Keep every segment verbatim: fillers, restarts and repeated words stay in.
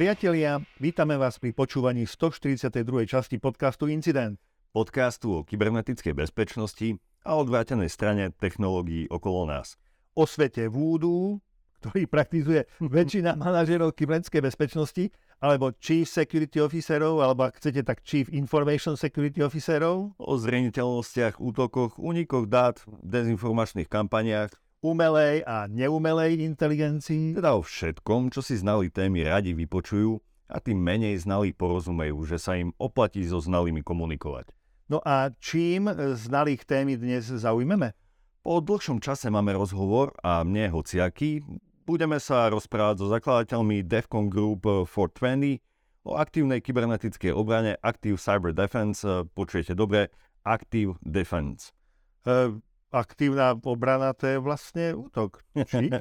Priatelia, vítame vás pri počúvaní stoštyridsiatej druhej časti podcastu Incident. Podcastu o kybernetickej bezpečnosti a odvrátenej strane technológií okolo nás. O svete vúdu, ktorý praktizuje väčšina manažerov kybernetickej bezpečnosti, alebo Chief Security Officerov, alebo ak chcete, tak Chief Information Security Officerov. O zraniteľnostiach, útokoch, únikoch dát, dezinformačných kampaniách, umelej a neumelej inteligencii. Teda o všetkom, čo si znali témy radi vypočujú a tým menej znali porozumejú, že sa im oplatí so znalými komunikovať. No a čím znalých témy dnes zaujmeme? Po dlhšom čase máme rozhovor a mne hociaký. Budeme sa rozprávať so zakladateľmi DEF CON Group štyridsaťdva o aktívnej kybernetickej obrane Active Cyber Defence, počujete dobre, Active Defence. E, aktívna obrana, to je vlastne útok, či?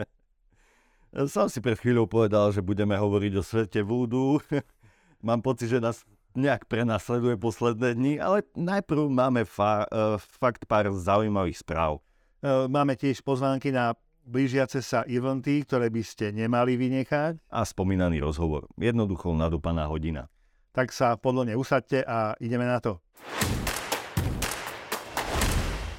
Som si pred chvíľou povedal, že budeme hovoriť o svete vúdu. Mám pocit, že nás nejak prenasleduje posledné dni, ale najprv máme fa- e, fakt pár zaujímavých správ. E, máme tiež pozvánky na blížiace sa eventy, ktoré by ste nemali vynechať. A spomínaný rozhovor. Jednoducho nadúpaná hodina. Tak sa podľa nej usaďte a ideme na to.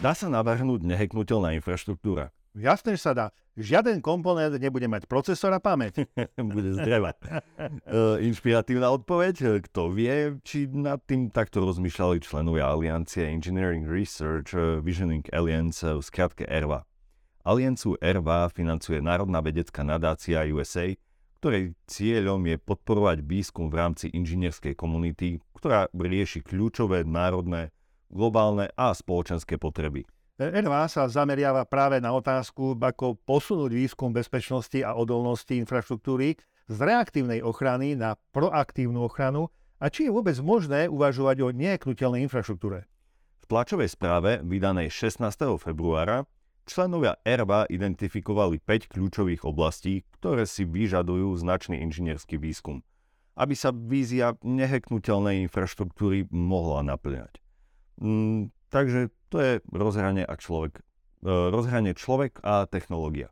Dá sa navrhnúť neheknutelná infraštruktúra? Jasne, že sa dá. Žiaden komponent nebude mať procesor a pamäť. Bude zdrevať. E, inšpiratívna odpoveď. Kto vie, či nad tým takto rozmýšľali členovia aliancie Engineering Research Visioning Alliance, v skratke ERVA. Alianciu ERVA financuje národná vedecká nadácia ú es á, ktorej cieľom je podporovať výskum v rámci inžinierskej komunity, ktorá rieši kľúčové národné, globálne a spoločenské potreby. ERVA sa zameriava práve na otázku, ako posunúť výskum bezpečnosti a odolnosti infraštruktúry z reaktívnej ochrany na proaktívnu ochranu a či je vôbec možné uvažovať o neheknuteľnej infraštruktúre. V tlačovej správe, vydanej šestnásteho februára, členovia ERVA identifikovali päť kľúčových oblastí, ktoré si vyžadujú značný inžinierský výskum, aby sa vízia neheknuteľnej infraštruktúry mohla naplňať. Mm, takže to je rozhranie a človek, e, rozhranie človek a technológia.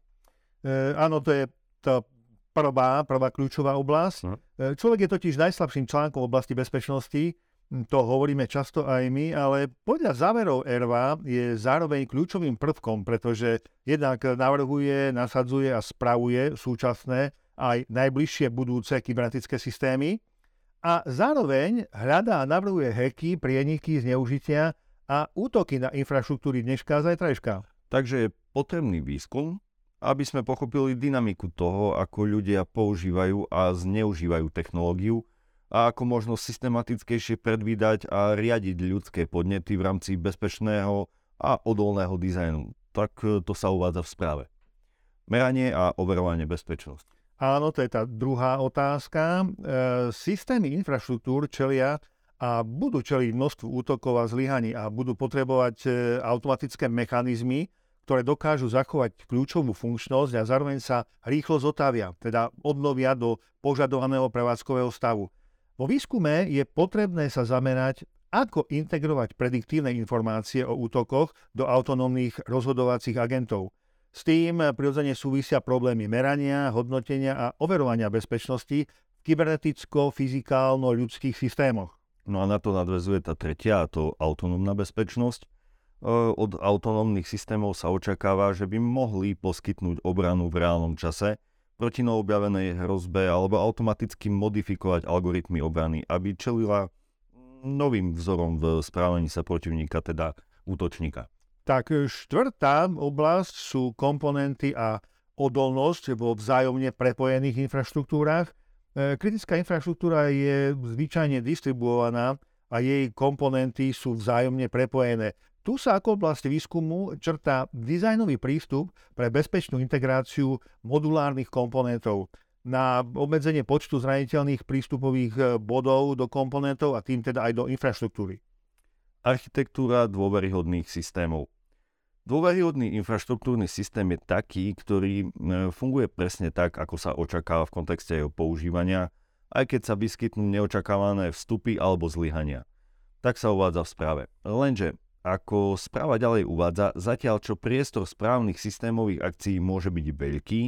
E, áno, to je tá prvá, prvá kľúčová oblasť. Hm. E, človek je totiž najslabším článkom v oblasti bezpečnosti. To hovoríme často aj my, ale podľa záverov ERVA je zároveň kľúčovým prvkom, pretože jednak navrhuje, nasadzuje a spravuje súčasné aj najbližšie budúce kybernetické systémy a zároveň hľadá a navrhuje hacky, prieniky, zneužitia a útoky na infraštruktúry dneška a zajtrajška. Takže je potrebný výskum, aby sme pochopili dynamiku toho, ako ľudia používajú a zneužívajú technológiu, a ako možno systematickejšie predvídať a riadiť ľudské podnety v rámci bezpečného a odolného dizajnu. Tak to sa uvádza v správe. Meranie a overovanie bezpečnosti. Áno, to je tá druhá otázka. E, systémy infraštruktúr čelia a budú čeliť množstvu útokov a zlyhaní a budú potrebovať e, automatické mechanizmy, ktoré dokážu zachovať kľúčovú funkčnosť a zároveň sa rýchlo zotavia, teda obnovia do požadovaného prevádzkového stavu. Vo výskume je potrebné sa zamerať, ako integrovať prediktívne informácie o útokoch do autonómnych rozhodovacích agentov. S tým prirodzene súvisia problémy merania, hodnotenia a overovania bezpečnosti v kyberneticko-fyzikálno-ľudských systémoch. No a na to nadväzuje tá tretia, to autonómna bezpečnosť. Od autonómnych systémov sa očakáva, že by mohli poskytnúť obranu v reálnom čase proti novoobjavenej hrozbe alebo automaticky modifikovať algoritmy obrany, aby čelila novým vzorom v správaní sa protivníka, teda útočníka. Tak štvrtá oblasť sú komponenty a odolnosť vo vzájomne prepojených infraštruktúrach. Kritická infraštruktúra je zvyčajne distribuovaná a jej komponenty sú vzájomne prepojené. Tu sa ako oblasti výskumu črtá dizajnový prístup pre bezpečnú integráciu modulárnych komponentov na obmedzenie počtu zraniteľných prístupových bodov do komponentov a tým teda aj do infraštruktúry. Architektúra dôveryhodných systémov. Dôveryhodný infraštruktúrny systém je taký, ktorý funguje presne tak, ako sa očakáva v kontexte jeho používania, aj keď sa vyskytnú neočakávané vstupy alebo zlyhania. Tak sa uvádza v správe. Lenže ako správa ďalej uvádza, zatiaľ čo priestor správnych systémových akcií môže byť veľký,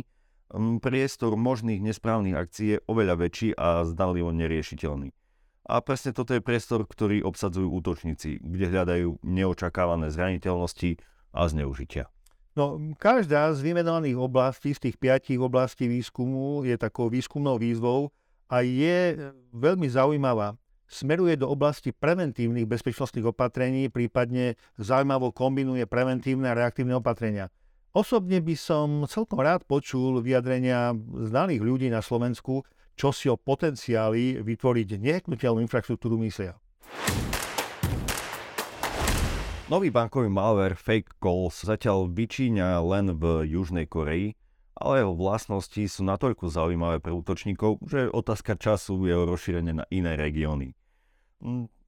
priestor možných nesprávnych akcií je oveľa väčší a zdanlivo neriešiteľný. A presne toto je priestor, ktorý obsadzujú útočníci, kde hľadajú neočakávané zraniteľnosti a zneužitia. No, každá z vymenovaných oblastí, z tých piatich oblastí výskumu je takou výskumnou výzvou a je veľmi zaujímavá. Smeruje do oblasti preventívnych bezpečnostných opatrení, prípadne zaujímavo kombinuje preventívne a reaktívne opatrenia. Osobne by som celkom rád počul vyjadrenia znaných ľudí na Slovensku, čo si o potenciáli vytvoriť nehnuteľnú infraštruktúru myslia. Nový bankový malware Fake Calls zatiaľ vyčíňa len v Južnej Koreji, ale jeho vlastnosti sú natoľko zaujímavé pre útočníkov, že otázka času je rozšírené na iné regióny.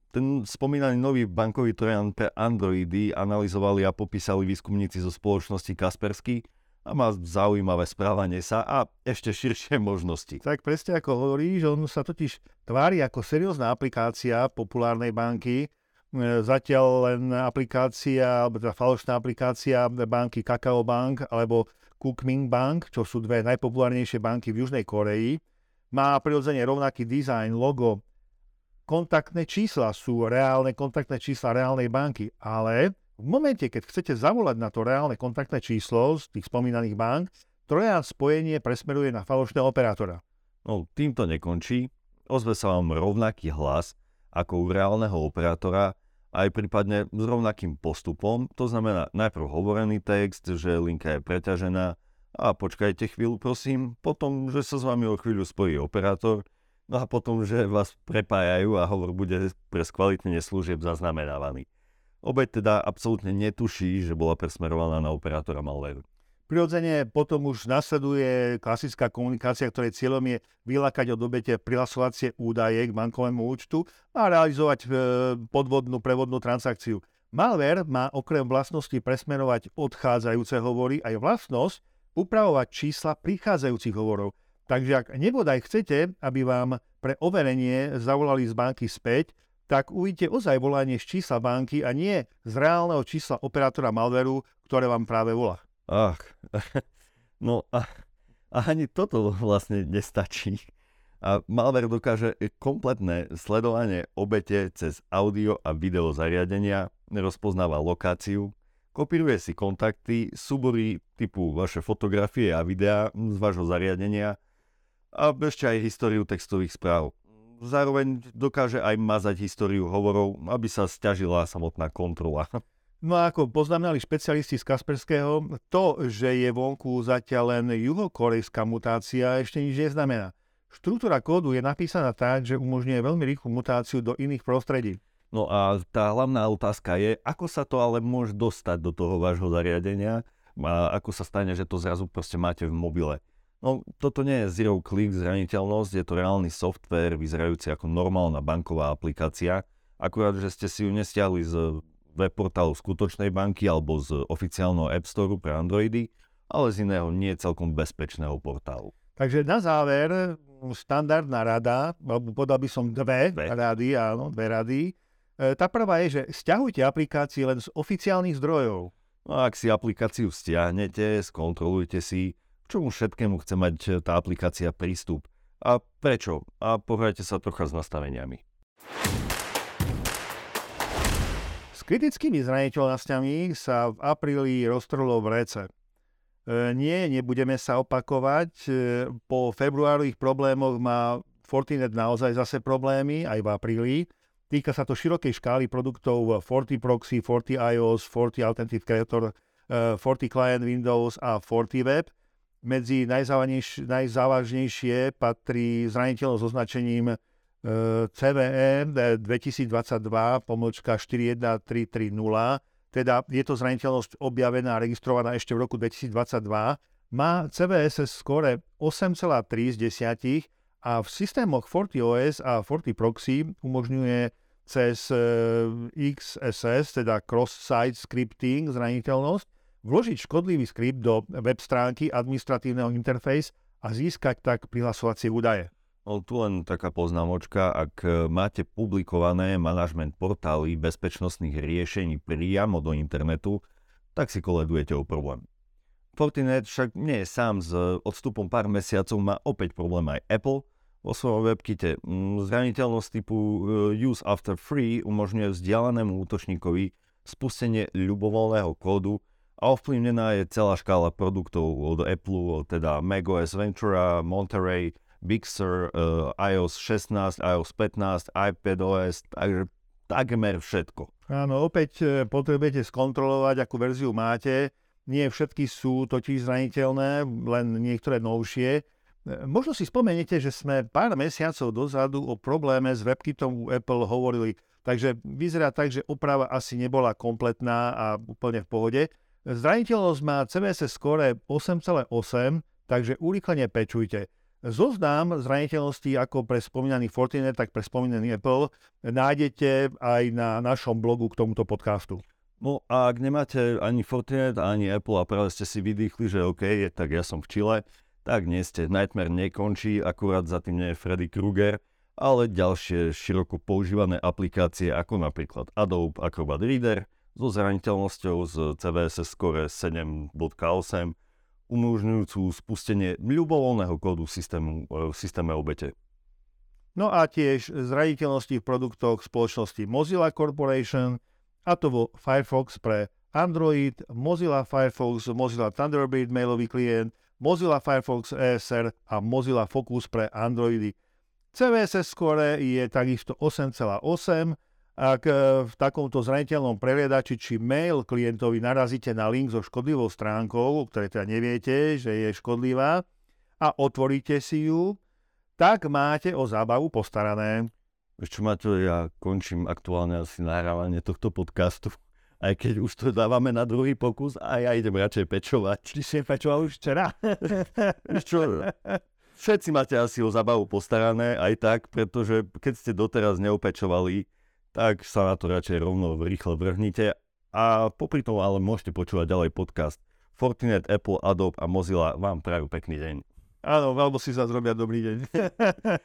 Ten spomínaný nový bankový trojan pre Androidy analyzovali a popísali výskumníci zo spoločnosti Kaspersky a má zaujímavé správanie sa a ešte širšie možnosti. Tak presne ako hovoríš, on sa totiž tvári ako seriózna aplikácia populárnej banky. Zatiaľ len aplikácia, alebo teda falošná aplikácia banky Kakao Bank alebo Kookmin Bank, čo sú dve najpopulárnejšie banky v Južnej Koreji. Má prirodzene rovnaký dizajn, logo. Kontaktné čísla sú reálne kontaktné čísla reálnej banky, ale v momente, keď chcete zavolať na to reálne kontaktné číslo z tých spomínaných bank, trojan spojenie presmeruje na falošného operátora. No, týmto nekončí. Ozve sa vám rovnaký hlas ako u reálneho operátora, aj prípadne s rovnakým postupom, to znamená najprv hovorený text, že linka je preťažená a počkajte chvíľu prosím, potom, že sa s vami o chvíľu spojí operátor, no a potom, že vás prepájajú a hovor bude pre skvalitnenie služieb zaznamenávaný. Obeť teda absolútne netuší, že bola presmerovaná na operátora malvéru. Prirodzene potom už nasleduje klasická komunikácia, ktorej cieľom je vylákať od obete prihlasovacie údaje k bankovému účtu a realizovať podvodnú prevodnú transakciu. Malware má okrem vlastnosti presmerovať odchádzajúce hovory aj vlastnosť upravovať čísla prichádzajúcich hovorov. Takže ak nebodaj chcete, aby vám pre overenie zavolali z banky späť, tak uvidíte ozaj volanie z čísla banky a nie z reálneho čísla operátora malveru, ktoré vám práve volá. Ach, no a, a ani toto vlastne nestačí. A malware dokáže kompletné sledovanie obete cez audio a video zariadenia, rozpoznáva lokáciu, kopíruje si kontakty, súbory typu vaše fotografie a videá z vášho zariadenia a ešte aj históriu textových správ. Zároveň dokáže aj mazať históriu hovorov, aby sa sťažila samotná kontrola. No a ako poznamenali špecialisti z Kasperského, to, že je vonku zatiaľ len juhokorejská mutácia, ešte nič neznamená. Štruktúra kódu je napísaná tak, že umožňuje veľmi rýchlu mutáciu do iných prostredí. No a tá hlavná otázka je, ako sa to ale môže dostať do toho vášho zariadenia a ako sa stane, že to zrazu proste máte v mobile. No toto nie je zero-click zraniteľnosť, je to reálny software vyzerajúci ako normálna banková aplikácia, akurát, že ste si ju nestiahli z web portálu skutočnej banky alebo z oficiálneho App Store pre Androidy, ale z iného nie celkom bezpečného portálu. Takže na záver, štandardná rada, alebo podal by som dve, dve. rady, áno, dve rady. E, tá prvá je, že stiahujte aplikácie len z oficiálnych zdrojov. No a ak si aplikáciu stiahnete, skontrolujte si, k čomu všetkému chce mať tá aplikácia prístup. A prečo? A pohrajte sa trocha s nastaveniami. S kritickými zraniteľnosťami sa v apríli roztrhlo vrece. Nie, nebudeme sa opakovať. Po februárových problémoch má Fortinet naozaj zase problémy, aj v apríli. Týka sa to širokej škály produktov FortiProxy, FortiIoS, FortiAuthenticator, FortiClient Windows a FortiWeb. Medzi najzávažnejšie patrí zraniteľnosť s označením C V E dvetisícdvadsaťdva štyridsaťjeden tristotridsať, teda je to zraniteľnosť objavená a registrovaná ešte v roku dvetisícdvadsaťdva, má C V S skore osem celá tri z desiatich a v systémoch FortiOS a FortiProxy umožňuje cez X S S, teda Cross-Site Scripting zraniteľnosť, vložiť škodlivý skript do web stránky administratívneho interfejs a získať tak prihlasovacie údaje. No, tu len taká poznámočka, ak máte publikované manažment portály bezpečnostných riešení priamo do internetu, tak si koledujete o problém. Fortinet však nie je sám, s odstupom pár mesiacov má opäť problém aj Apple vo svojom webkite. Zraniteľnosť typu Use After Free umožňuje vzdialenému útočníkovi spustenie ľubovoľného kódu a ovplyvnená je celá škála produktov od Apple, teda Mac ó es Ventura, Monterey, Big Sur, iOS šestnásť, iOS pätnásť, iPadOS, takmer všetko. Áno, opäť potrebujete skontrolovať, akú verziu máte. Nie všetky sú totiž zraniteľné, len niektoré novšie. Možno si spomeniete, že sme pár mesiacov dozadu o probléme s webkitom Apple hovorili, takže vyzerá tak, že oprava asi nebola kompletná a úplne v pohode. Zraniteľnosť má cé vé es score osem celá osem, takže urýchlene pečujte. Zoznam zraniteľností ako pre spomínaný Fortinet, tak pre spomínaný Apple nájdete aj na našom blogu k tomuto podcastu. No a ak nemáte ani Fortinet, ani Apple a práve ste si vydýchli, že OK, tak ja som v Chile, tak nie ste. Nightmare nekončí, akurát za tým nie je Freddy Krueger, ale ďalšie široko používané aplikácie ako napríklad Adobe Acrobat Reader so zraniteľnosťou z cé vé es score sedem celá osem umožňujúcu spustenie ľubovoľného kódu v systému, v systéme obete. No a tiež zraniteľnosti v produktoch spoločnosti Mozilla Corporation, a to vo Firefox pre Android, Mozilla Firefox, Mozilla Thunderbird mailový klient, Mozilla Firefox é es er a Mozilla Focus pre Androidy. cé vé es score je takisto osem celá osem. Ak v takomto zraniteľnom prehliadači či mail klientovi narazíte na link so škodlivou stránkou, o ktorej teda neviete, že je škodlivá, a otvoríte si ju, tak máte o zábavu postarané. Ešte, Maťo, ja končím aktuálne asi nahrávanie tohto podcastu, aj keď už to dávame na druhý pokus a ja idem radšej pečovať. Ty si pečoval už včera. Čo? Všetci máte asi o zabavu postarané aj tak, pretože keď ste doteraz neopečovali, tak sa na to radšej rovno rýchlo vrhnite a popri tom ale môžete počúvať ďalej podcast. Fortinet, Apple, Adobe a Mozilla vám prajú pekný deň. Áno, alebo si zás robia dobrý deň.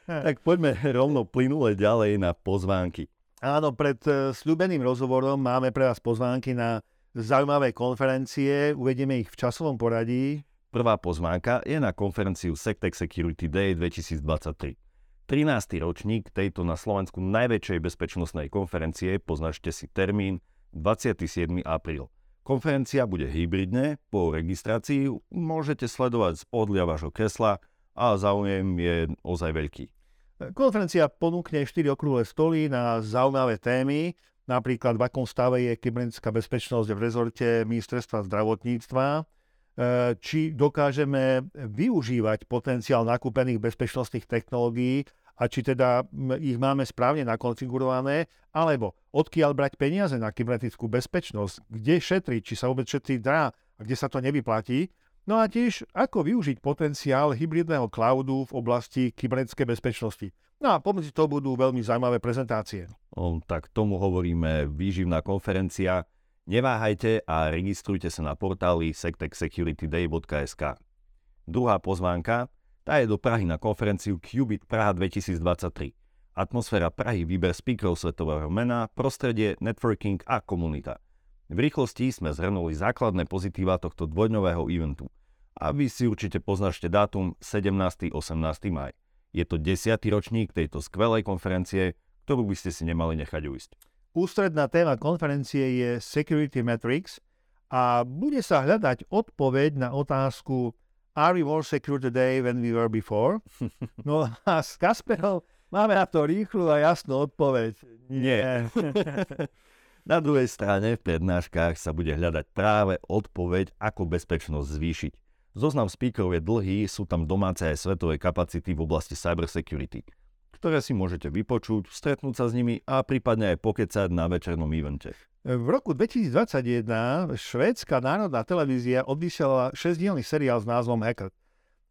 Tak poďme rovno plynule ďalej na pozvánky. Áno, pred e, sľúbeným rozhovorom máme pre vás pozvánky na zaujímavé konferencie. Uvedieme ich v časovom poradí. Prvá pozvánka je na konferenciu SecTech Security Day dvetisíctridsaťtri. trinásteho ročník tejto na Slovensku najväčšej bezpečnostnej konferencie, poznačte si termín, dvadsiateho siedmeho apríla. Konferencia bude hybridne, po registrácii môžete sledovať z odľa vášho kresla a záujem je ozaj veľký. Konferencia ponúkne štyri okrúhle stoly na zaujímavé témy, napríklad v akom stave je kybernetická bezpečnosť v rezorte ministerstva zdravotníctva, či dokážeme využívať potenciál nakúpených bezpečnostných technológií a či teda ich máme správne nakonfigurované, alebo odkiaľ brať peniaze na kybernetickú bezpečnosť, kde šetriť, či sa vôbec šetriť dá a kde sa to nevyplatí. No a tiež, ako využiť potenciál hybridného cloudu v oblasti kybernetickej bezpečnosti. No a pomedzi to budú veľmi zaujímavé prezentácie. O, tak tomu hovoríme výživná konferencia. Neváhajte a registrujte sa na portáli sectech security day bodka es ká. Druhá pozvánka. Tá je do Prahy na konferenciu Qubit Praha dvetisíctridsaťtri. Atmosféra Prahy, výber speakerov svetového mena, prostredie, networking a komunita. V rýchlosti sme zhrnuli základné pozitíva tohto dvojdňového eventu. A vy si určite poznačte dátum sedemnásteho osemnásteho máj. Je to desiaty ročník tejto skvelej konferencie, ktorú by ste si nemali nechať ujsť. Ústredná téma konferencie je Security Metrics a bude sa hľadať odpoveď na otázku Are we more secure today than we were before? No a s Kasperom máme na to rýchlu a jasnú odpoveď. Nie. Na druhej strane v prednáškach sa bude hľadať práve odpoveď, ako bezpečnosť zvýšiť. Zoznam speakerov je dlhý, sú tam domáce aj svetové kapacity v oblasti cybersecurity, ktoré si môžete vypočuť, stretnúť sa s nimi a prípadne aj pokecať na večernom evente. V roku dvetisícdvadsaťjeden švédska národná televízia odvysielala šesťdielny seriál s názvom Hacker.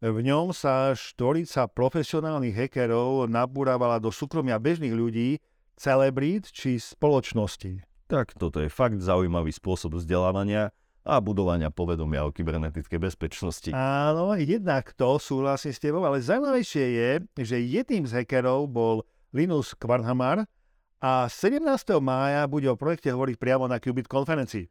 V ňom sa štvorica profesionálnych hackerov nabúravala do súkromia bežných ľudí, celebrít či spoločnosti. Tak toto je fakt zaujímavý spôsob vzdelávania a budovania povedomia o kybernetickej bezpečnosti. Áno, jednak to súhlasím s tebou, ale zaujímavejšie je, že jedným z hackerov bol Linus Kvarnhammer, a sedemnásteho mája bude o projekte hovoriť priamo na Qubit konferencii.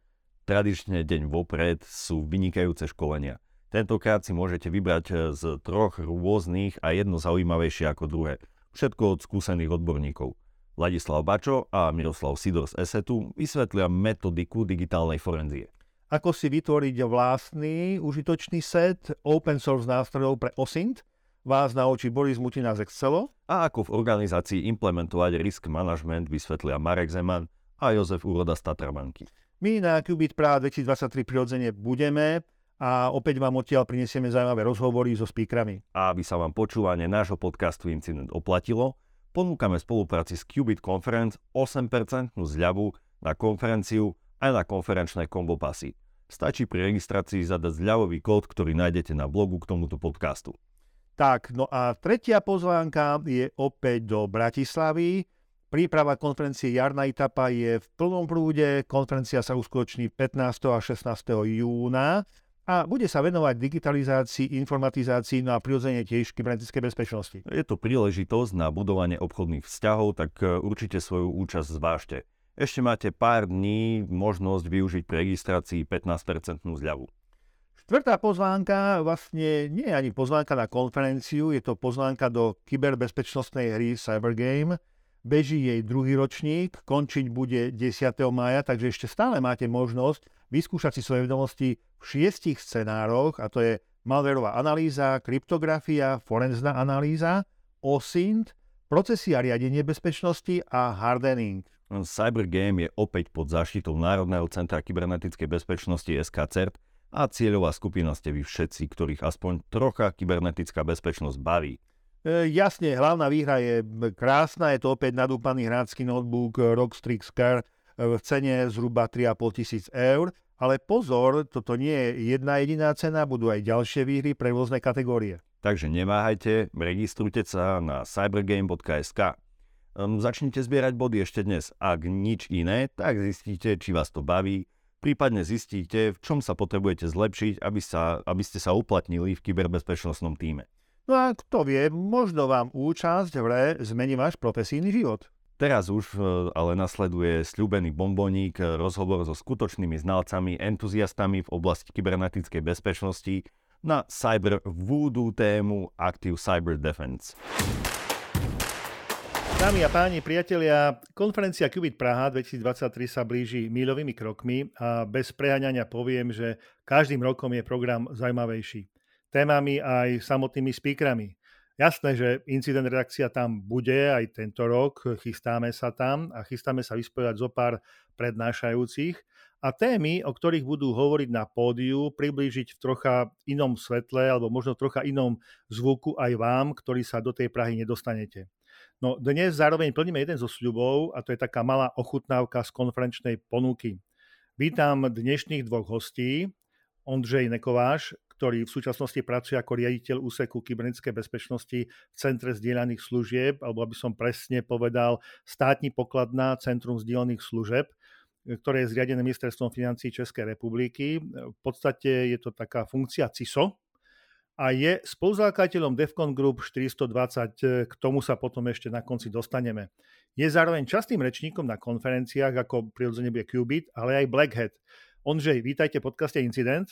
Tradične deň vopred sú vynikajúce školenia. Tentokrát si môžete vybrať z troch rôznych a jedno zaujímavejšie ako druhé. Všetko od skúsených odborníkov. Ladislav Bačo a Miroslav Sidor z Assetu vysvetlia metodiku digitálnej forenzie. Ako si vytvoriť vlastný užitočný set open source nástrojov pre OSINT, vás naučí Boris Mutina z Excelu. A ako v organizácii implementovať risk management vysvetlia Marek Zeman a Jozef Úroda z Tatrabanky. My na Qubit Praha dvetisícdvadsaťtri prirodzene budeme a opäť vám odtiaľ prinesieme zaujímavé rozhovory so speakrami. A aby sa vám počúvanie nášho podcastu Incident oplatilo, ponúkame v spolupráci s Qubit Conference osem percent zľavu na konferenciu aj na konferenčné kombopasy. Stačí pri registrácii zadať zľavový kód, ktorý nájdete na blogu k tomuto podcastu. Tak, no a tretia pozvánka je opäť do Bratislavy. Príprava konferencie Jarná etapa je v plnom prúde, konferencia sa uskutoční pätnásteho a šestnásteho júna a bude sa venovať digitalizácii, informatizácii no a prirodzene tiež kybernetickej bezpečnosti. Je to príležitosť na budovanie obchodných vzťahov, tak určite svoju účasť zvážte. Ešte máte pár dní možnosť využiť pri registrácii pätnásť percent zľavu. Štvrtá pozvánka vlastne nie je ani pozvánka na konferenciu, je to pozvánka do kyberbezpečnostnej hry Cybergame. Beží jej druhý ročník, končiť bude desiateho mája, takže ešte stále máte možnosť vyskúšať si svoje vedomosti v šiestich scenároch, a to je malwareová analýza, kryptografia, forenzná analýza, OSINT, procesy a riadenie bezpečnosti a hardening. Cybergame je opäť pod záštitou Národného centra kybernetickej bezpečnosti es ká cé er té a cieľová skupina ste vy všetci, ktorých aspoň trocha kybernetická bezpečnosť baví. E, jasne, hlavná výhra je krásna, je to opäť nadúpaný hráčsky notebook Rockstrix Car v cene zhruba tri a pol tisíc eur, ale pozor, toto nie je jedna jediná cena, budú aj ďalšie výhry pre rôzne kategórie. Takže neváhajte, registrujte sa na cybergame bodka es ká. Um, začnite zbierať body ešte dnes, ak nič iné, tak zistíte, či vás to baví, prípadne zistíte, v čom sa potrebujete zlepšiť, aby, sa, aby ste sa uplatnili v kyberbezpečnostnom týme. No a kto vie, možno vám účasť v hre zmení váš profesijný život. Teraz už ale nasleduje sľúbený bomboník, rozhovor so skutočnými znalcami, entuziastami v oblasti kybernetickej bezpečnosti na cyber voodoo tému Active Cyber Defence. Dámy a páni, priatelia, konferencia Qubit Praha dvetisícdvadsaťtri sa blíži míľovými krokmi a bez preháňania poviem, že každým rokom je program zaujímavejší. Témami aj samotnými speakrami. Jasné, že incident redakcia tam bude aj tento rok, chystáme sa tam a chystáme sa vysporiadať zo pár prednášajúcich a témy, o ktorých budú hovoriť na pódiu, priblížiť v trocha inom svetle alebo možno v trocha inom zvuku aj vám, ktorí sa do tej Prahy nedostanete. No dnes zároveň plníme jeden zo sľubov a to je taká malá ochutnávka z konferenčnej ponuky. Vítam dnešných dvoch hostí, Ondřej Nekováš, ktorý v súčasnosti pracuje ako riaditeľ úseku kybernetickej bezpečnosti v Centre zdieľaných služieb, alebo aby som presne povedal, Státní pokladna Centrum zdieľaných služieb, ktoré je zriadené Ministerstvom financií Českej republiky. V podstate je to taká funkcia cé í es ó a je spoluzakladateľom DEF CON Group štyristo dvadsať, k tomu sa potom ešte na konci dostaneme. Je zároveň častým rečníkom na konferenciách, ako prirodzene bude Qubit, ale aj Black Hat. Ondřej, vítajte v podcaste Incident.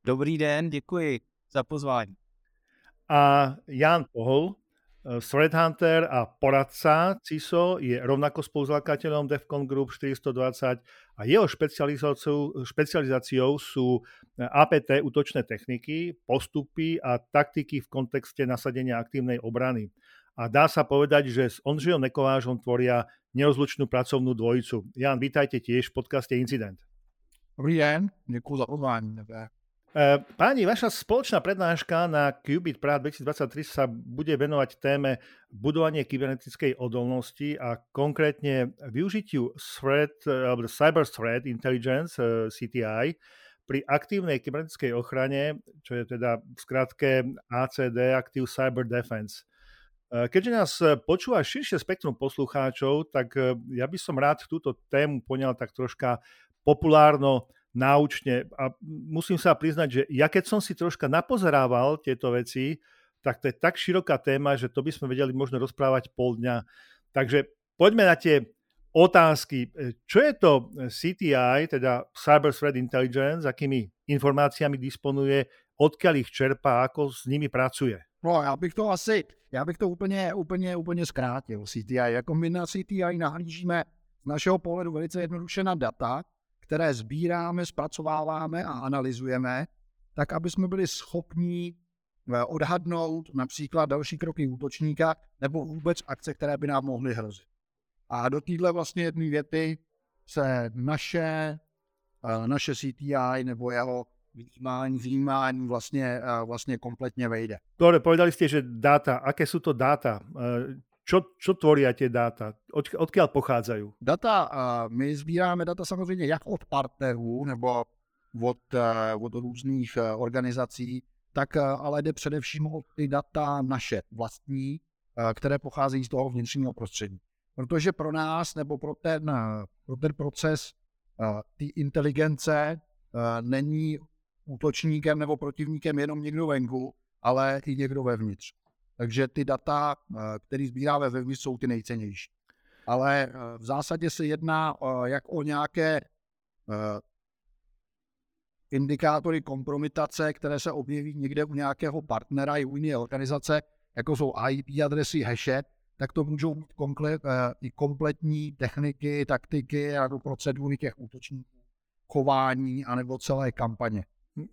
Dobrý den, děkuji za pozvání. A Jan Pohol, threat hunter a poradca cé í es ó, je rovnako spoluzakladateľom DEF CON Group štyristo dvadsať a jeho špecializáciou, špecializáciou sú á pé té útočné techniky, postupy a taktiky v kontexte nasadenia aktívnej obrany. A dá sa povedať, že s Ondřejom Nekovážom tvoria nerozlučnú pracovnú dvojicu. Jan, vítajte tiež v podcaste Incident. Dobrý den, děkuji za pozvání. Páni, vaša spoločná prednáška na Qubit Praha dvetisícdvadsaťtri sa bude venovať téme budovanie kybernetickej odolnosti a konkrétne využitiu threat, alebo cyber threat intelligence, cé té í, pri aktívnej kybernetickej ochrane, čo je teda v skratke á cé dé, Active Cyber Defence. Keďže nás počúva širšie spektrum poslucháčov, tak ja by som rád túto tému poňal tak troška populárno, náučne. A musím sa priznať, že ja keď som si troška napozerával tieto veci, tak to je tak široká téma, že to by sme vedeli možno rozprávať pol dňa. Takže poďme na tie otázky, čo je to C T I, teda Cyber Threat Intelligence, akými informáciami disponuje, odkiaľ ich čerpá, ako s nimi pracuje? No, já bych to asi, já bych to úplně, úplně, úplně zkrátil. C T I, jako my na C T I nahlížíme z našeho pohledu velice jednoduše na data, které sbíráme, zpracováváme a analyzujeme, tak aby jsme byli schopni odhadnout například další kroky útočníka nebo vůbec akce, které by nám mohly hrozit. A do téhle vlastně jedné věty se naše, naše C T I nebo jeho vnímání, vnímání vlastně, vlastně kompletně vejde. Dobre, povedali ste, že dáta, aké sú to dáta? Čo, čo tvoria tie dáta? Od, odkiaľ pochádzajú? Data, my sbíráme data samozřejmě jak od partnerů nebo od, od různých organizací, tak ale jde především o ty data naše vlastní, které pocházejí z toho vnitřního prostředí. Protože pro nás nebo pro ten, pro ten proces ty inteligence není útočníkem nebo protivníkem jenom někdo venku, ale i někdo vevnitř. Takže ty data, které sbíráme vevnitř, jsou ty nejcennější. Ale v zásadě se jedná jak o nějaké indikátory kompromitace, které se objeví někde u nějakého partnera i u jiné organizace, jako jsou I P adresy, hashe, tak to můžou být i kompletní techniky, taktiky a procedury těch útočníků, chování anebo celé kampaně.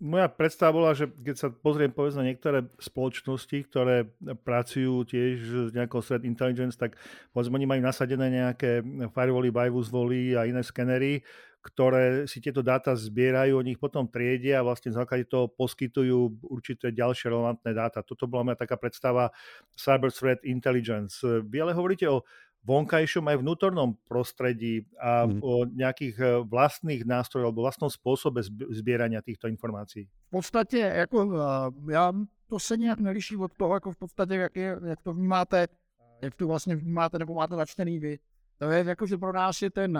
Moja predstava bola, že keď sa pozriem povedzme niektoré spoločnosti, ktoré pracujú tiež s nejakou threat intelligence, tak povedzme oni majú nasadené nejaké firewally, bywools-voly a iné skenery, ktoré si tieto dáta zbierajú, oni ich potom triedia a vlastne v základe toho poskytujú určité ďalšie relevantné dáta. Toto bola moja taká predstava cyber threat intelligence. Vy ale hovoríte o vonkajšom aj vnútornom prostredí a mm. o nejakých vlastných nástrojov alebo vlastnom spôsobe zbierania týchto informácií. V podstate, ako, ja to sa nejak neliší od toho, ako v podstate, jak, je, jak to vnímáte, jak to vlastne vnímáte, nebo máte načtený vy. To je, akože pro nás je ten,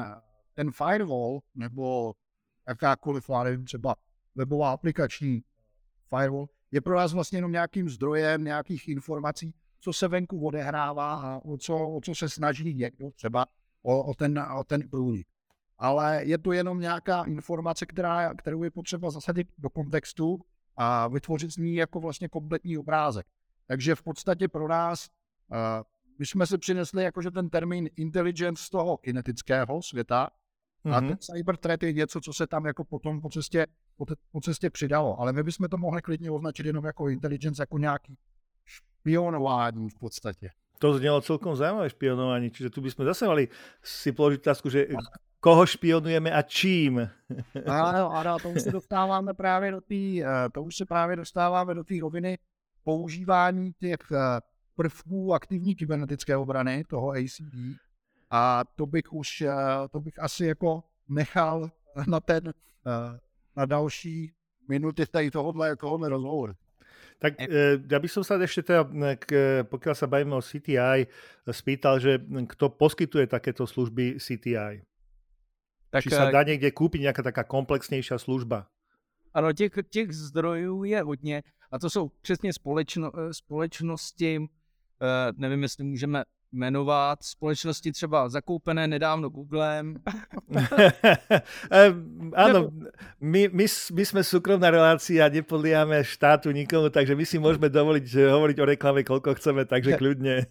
ten firewall, nebo jakákoliv, já nevím, třeba webová aplikační firewall, je pro nás vlastně jenom nějakým zdrojem nějakých informací, co se venku odehrává a o co, o co se snaží někdo třeba o, o ten, o ten průnik. Ale je to jenom nějaká informace, která, kterou je potřeba zasadit do kontextu a vytvořit z ní jako vlastně kompletní obrázek. Takže v podstatě pro nás, uh, my jsme si přinesli jakože ten termín intelligence z toho kinetického světa, mm-hmm. a ten cyber threat je něco, co se tam jako potom po cestě, po, po cestě přidalo. Ale my bychom to mohli klidně označit jenom jako intelligence, jako nějaký špionování v podstate. To znelo celkom zaujímavé, špionovanie, čiže tu by sme zase mali si položiť otázku, že koho špionujeme a čím. Áno, áno, to už sa dostávame práve do tý, to už sa práve dostávame do tých roviny používání tých prvků aktivní kybernetické obrany, toho A C D. A to bych už, to bych asi jako nechal na ten, na další minuty tady tohohle, tohohle rozhovoru. Tak ja by som sa ešte teda, pokiaľ sa bavíme o C T I, spýtal, že kto poskytuje takéto služby C T I? Tak, či sa dá niekde kúpiť nejaká taká komplexnejšia služba? Ano, těch, těch zdrojů je hodně a to jsou přesně společno, společnosti, nevím, jestli můžeme jmenovat, společnosti třeba zakoupené nedávno Googlem. Áno, my, my, my sme súkromná relácia a nepodliame štátu nikomu, takže my si môžeme dovoliť že hovoriť o reklame, koľko chceme, takže kľudne.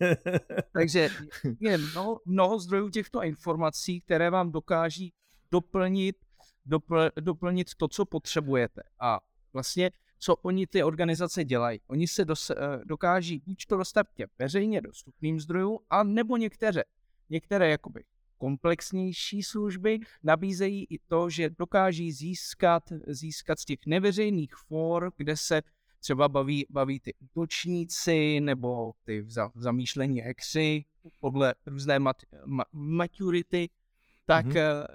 Takže je mnoho, mnoho zdrojů těchto informací, které vám dokáží doplnit, dopl, doplnit to, co potřebujete. A vlastně co oni ty organizace dělají. Oni se dos, dokáží buď to dostat k veřejně dostupným zdrojům, a nebo některé, některé jakoby komplexnější služby nabízejí i to, že dokáží získat, získat z těch neveřejných fór, kde se třeba baví, baví ty útočníci nebo ty za, zamýšlení hexy podle různé mat, ma, maturity, tak mm-hmm.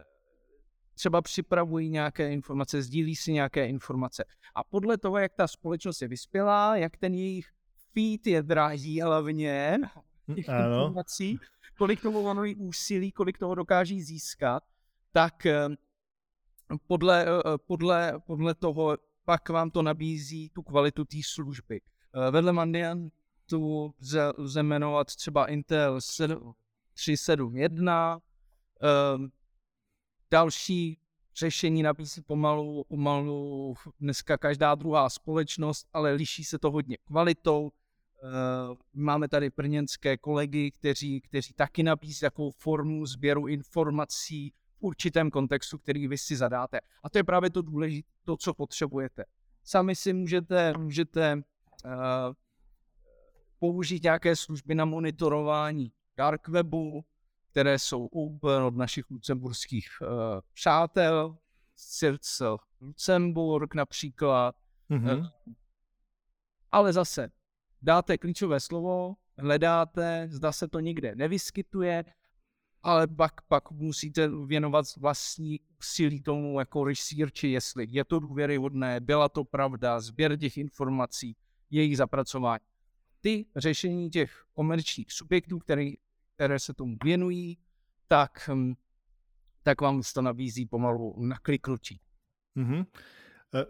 třeba připravují nějaké informace, sdílí si nějaké informace. A podle toho, jak ta společnost je vyspělá, jak ten jejich feed je drahý hlavně, těch informací, kolik toho vanují úsilí, kolik toho dokáží získat, tak podle, podle, podle toho pak vám to nabízí tu kvalitu té služby. Vedle Mandiantu lze jmenovat třeba Intel tři sedm jedna, Um, další řešení nabízí pomalu, pomalu dneska každá druhá společnost, ale liší se to hodně kvalitou. Uh, máme tady brněnské kolegy, kteří, kteří taky nabízí takovou formu sběru informací v určitém kontextu, který vy si zadáte. A to je právě to důležité, to, co potřebujete. Sami si můžete, můžete uh, použít nějaké služby na monitorování dark webu, které jsou open od našich lucemburských uh, přátel, Circel Lucemburg například. Mm-hmm. Uh, ale zase dáte klíčové slovo, hledáte, zda se to nikde nevyskytuje, ale pak, pak musíte věnovat vlastní úsilí tomu jako researchi, jestli je to důvěryhodné, byla to pravda, sběr těch informací, jejich zapracování. Ty řešení těch komerčních subjektů, které, které se tomu věnují, tak, tak vám to nabízí pomalu na kliknutí. Mm-hmm.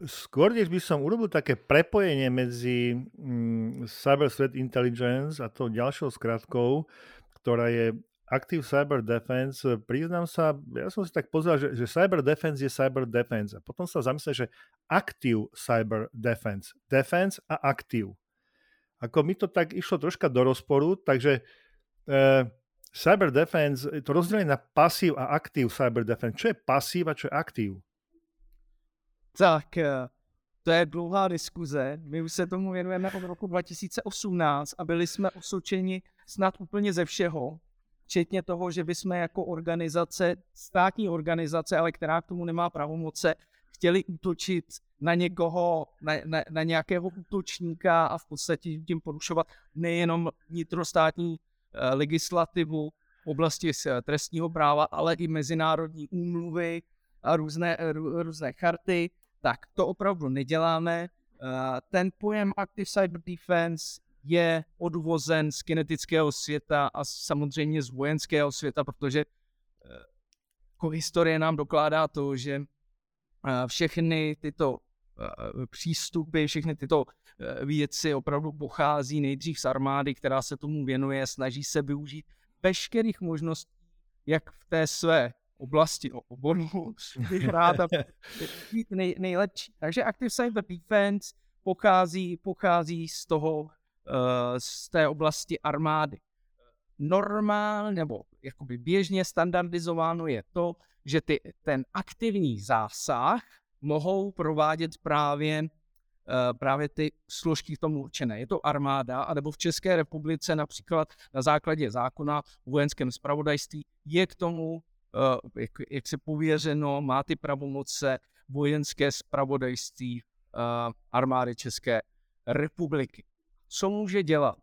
Skôr, než by som urobil také prepojenie medzi mm, Cyber Threat Intelligence a tou ďalšou skratkou, ktorá je Active Cyber Defence, priznám sa, ja som si tak pozeral, že, že Cyber Defence je Cyber Defence. A potom sa zamyslel, že Active Cyber Defence. Defence a Active. Ako mi to tak išlo troška do rozporu, takže e, Cyber Defence, to rozdelenie na pasív a Active Cyber Defence. Čo je pasív a čo je Active? Tak to je dlouhá diskuze. My už se tomu věnujeme od roku dva tisíce osmnáct a byli jsme osočeni snad úplně ze všeho, včetně toho, že bychom jako organizace, státní organizace, ale která k tomu nemá pravomoce, chtěli útočit na někoho, na, na, na nějakého útočníka a v podstatě tím porušovat nejenom vnitrostátní eh, legislativu v oblasti eh, trestního práva, ale i mezinárodní úmluvy a různé, rů, různé charty. Tak to opravdu neděláme. Ten pojem Active Cyber Defense je odvozen z kinetického světa a samozřejmě z vojenského světa, protože historie nám dokládá to, že všechny tyto přístupy, všechny tyto věci opravdu pochází nejdřív z armády, která se tomu věnuje, snaží se využít veškerých možností, jak v té své oblasti o oboru bych rád a být nej, nejlepší. Takže Active Cyber Defense pochází, pochází z toho, uh, z té oblasti armády. Normálně nebo jakoby běžně standardizováno je to, že ty, ten aktivní zásah mohou provádět právě, uh, právě ty složky k tomu určené. Je to armáda, anebo v České republice například na základě zákona o vojenském zpravodajství je k tomu Uh, jak, jak se pověřeno, má ty pravomoce vojenské zpravodajství uh, armády České republiky. Co může dělat?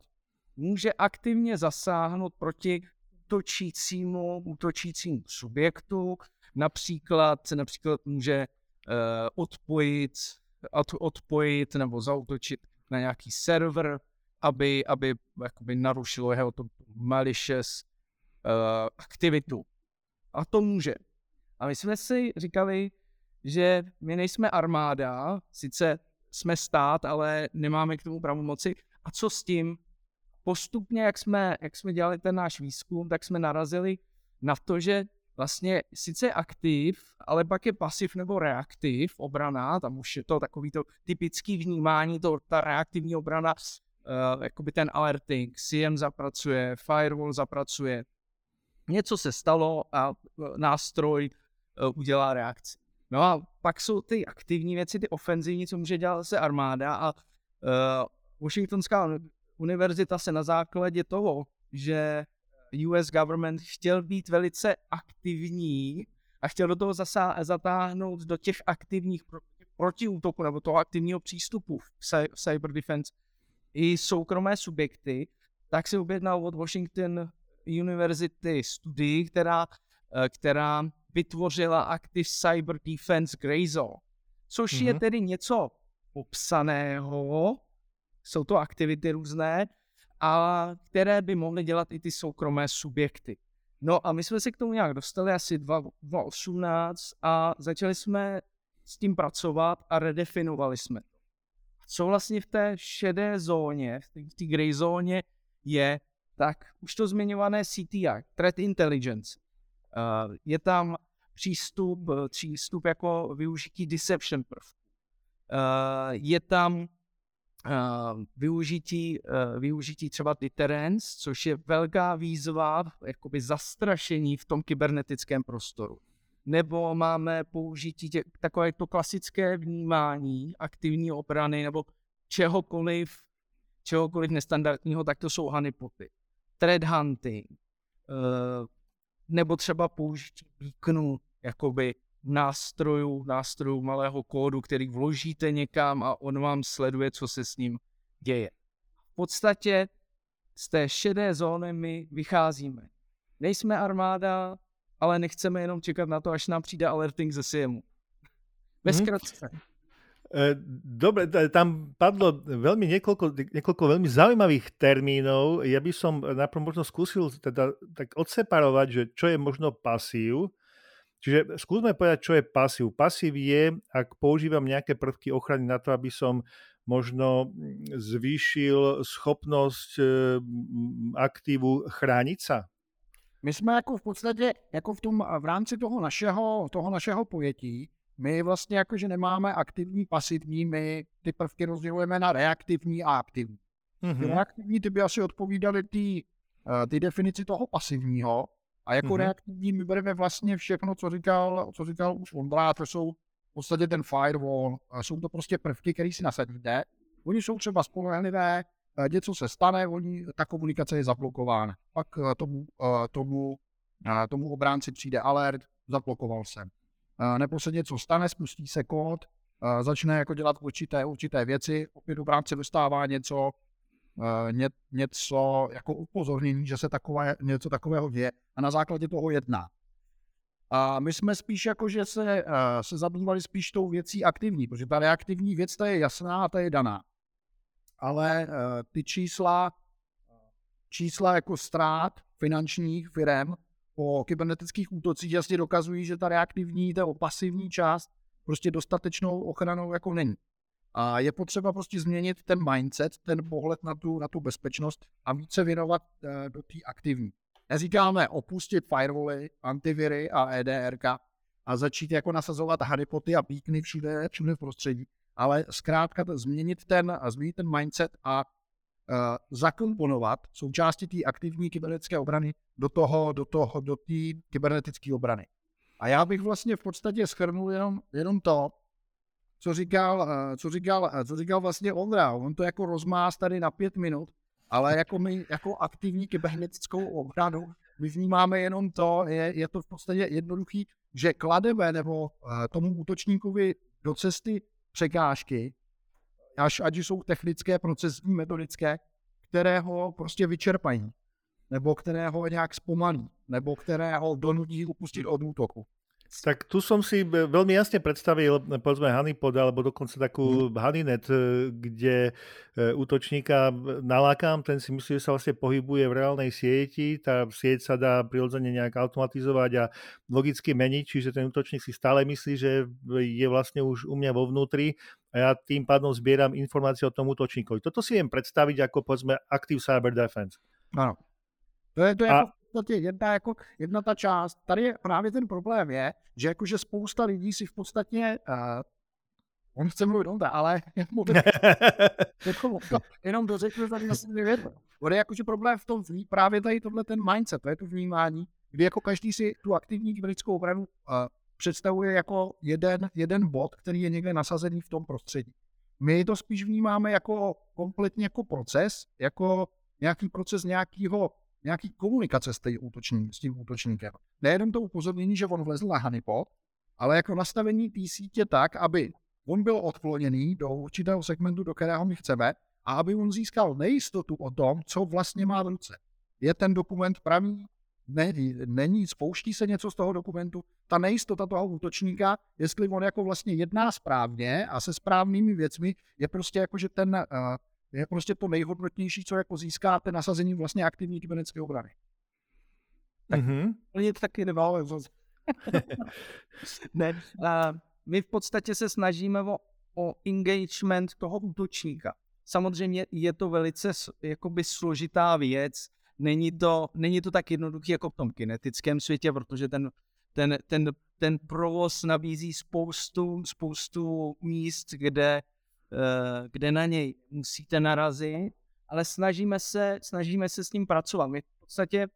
Může aktivně zasáhnout proti útočícímu, útočícímu subjektu, například, například může uh, odpojit, odpojit nebo zaútočit na nějaký server, aby, aby jakoby narušilo jeho to malicious uh, aktivitu. A to může. A my jsme si říkali, že my nejsme armáda, sice jsme stát, ale nemáme k tomu pravomoci. A co s tím? Postupně, jak jsme, jak jsme dělali ten náš výzkum, tak jsme narazili na to, že vlastně sice je aktiv, ale pak je pasiv nebo reaktiv obrana, tam už je to takový to typický vnímání, to, ta reaktivní obrana, uh, jakoby ten alerting, C M zapracuje, firewall zapracuje. Něco se stalo a nástroj udělá reakci. No a pak jsou ty aktivní věci, ty ofenzivní, co může dělat zase armáda a uh, Washingtonská univerzita se na základě toho, že U S government chtěl být velice aktivní a chtěl do toho zasá- zatáhnout do těch aktivních pro- protiútoků nebo toho aktivního přístupu v, cy- v cyber defense i soukromé subjekty, tak se objednal od Washington univerzity studii, která, která vytvořila Active Cyber Defense Gray Zone, což mm-hmm. je tedy něco popsaného, jsou to aktivity různé, a které by mohly dělat i ty soukromé subjekty. No a my jsme se k tomu nějak dostali asi dva tisíce osmnáct a začali jsme s tím pracovat a redefinovali jsme to. Co vlastně v té šedé zóně, v té gray zóně je, tak už to zmiňované C T I, Threat Intelligence. Je tam přístup, přístup jako využití deception prvků. Je tam využití, využití třeba deterrence, což je velká výzva jakoby zastrašení v tom kybernetickém prostoru. Nebo máme použití tě, takové to klasické vnímání aktivní obrany nebo čehokoliv, čehokoliv nestandardního, tak to jsou honeypoty, threat hunting, nebo třeba použití beaconu, jakoby nástrojů, nástrojů malého kódu, který vložíte někam a on vám sleduje, co se s ním děje. V podstatě z té šedé zóny my vycházíme. Nejsme armáda, ale nechceme jenom čekat na to, až nám přijde alerting ze SIEMu. Ve zkratce. Hmm. Dobre, tam padlo veľmi niekoľko, niekoľko veľmi zaujímavých termínov. Ja by som najprv možno skúsil teda tak odseparovať, že čo je možno pasív. Čiže skúsme povedať, čo je pasív. Pasív je, ak používam nejaké prvky ochrany na to, aby som možno zvýšil schopnosť aktívu chrániť sa. My jsme jako v podstatě jako v tom v rámci toho našeho toho našeho pojetí, my vlastně jakože nemáme aktivní, pasivní, my ty prvky rozdělujeme na reaktivní a aktivní. Mm-hmm. Reaktivní ty by asi odpovídaly ty ty definici toho pasivního a jako mm-hmm. reaktivní my bereme vlastně všechno, co říkal, co říkal už Ondra, to jsou v podstatě ten firewall, jsou to prostě prvky, které si nasadíte. Oni jsou třeba spolehlivé. Něco se stane, oni, ta komunikace je zablokována. Pak tomu, tomu, tomu obránci přijde alert, zablokoval jsem. Nebo se něco stane, spustí se kód, začne jako dělat určité, určité věci, opět obránce dostává něco, ně, něco jako upozornění, že se takové, něco takového děje a na základě toho jedná. A my jsme spíš jako, že se, se zabývali spíš tou věcí aktivní, protože ta reaktivní věc, ta je jasná a ta je daná. Ale uh, ty čísla, čísla jako ztrát finančních firem po kybernetických útocích jasně dokazují, že ta reaktivní, ta pasivní část prostě dostatečnou ochranou jako není. A je potřeba prostě změnit ten mindset, ten pohled na tu, na tu bezpečnost a více věnovat uh, do té aktivní. Neříkáme opustit firewally, antiviry a E D R K a začít jako nasazovat honeypoty a beacony všude, všude v prostředí. Ale zkrátka změnit ten, změnit ten mindset a uh, zakomponovat součástí té aktivní kybernetické obrany do toho, do toho, do té kybernetické obrany. A já bych vlastně v podstatě shrnul jenom, jenom to, co říkal, uh, co říkal, uh, co říkal vlastně Ondra. On to jako rozmáz tady na pět minut, ale jako my, jako aktivní kybernetickou obranu, my vnímáme jenom to, je, je to v podstatě jednoduchý, že klademe nebo uh, tomu útočníkovi do cesty překážky, až ať jsou technické, procesní, metodické, které ho prostě vyčerpají, nebo které ho nějak zpomalí, nebo které ho donutí upustit od útoku. Tak tu som si veľmi jasne predstavil, povedzme honeypot, alebo dokonca takú honeynet, kde útočníka nalákam, ten si myslí, že sa vlastne pohybuje v reálnej sieti, tá sieť sa dá prirodzene nejak automatizovať a logicky meniť, čiže ten útočník si stále myslí, že je vlastne už u mňa vo vnútri a ja tým pádom zbieram informácie o tom útočníkovi. Toto si viem predstaviť ako, povedzme, Active Cyber Defence. Áno. To je to je... A... Jedna, jako, jedna ta část. Tady je právě ten problém je, že jakože spousta lidí si v podstatě, uh, on chce mluvit on ta, ale jenom dořeknu tady asi nevěděl. Ono je jakože problém v tom vní, právě tady tohle ten mindset, to je to vnímání, kdy jako každý si tu aktivní kybernetickou obranu uh, představuje jako jeden, jeden bod, který je někde nasazený v tom prostředí. My to spíš vnímáme jako kompletně jako proces, jako nějaký proces nějakého nějaký komunikace s, útočním, s tím útočníkem. Nejenom to upozornění, že on vlezl na honeypot, ale jako nastavení té sítě tak, aby on byl odkloněný do určitého segmentu, do kterého my chceme, a aby on získal nejistotu o tom, co vlastně má v ruce. Je ten dokument pravý? Není, není, spouští se něco z toho dokumentu. Ta nejistota toho útočníka, jestli on jako vlastně jedná správně a se správnými věcmi, je prostě jako, že ten... Uh, je prostě to nejhodnotnější, co jako získáte nasazením vlastně aktivní kybernetické obrany. Tak mm-hmm. je to taky nevále. ne, my v podstatě se snažíme o, o engagement toho útočníka. Samozřejmě je to velice jakoby složitá věc, Není to, není to tak jednoduchý jako v tom kinetickém světě, protože ten, ten, ten, ten provoz nabízí spoustu, spoustu míst, kde, kde na něj musíte narazit, ale snažíme se, snažíme se s ním pracovat. My v podstatě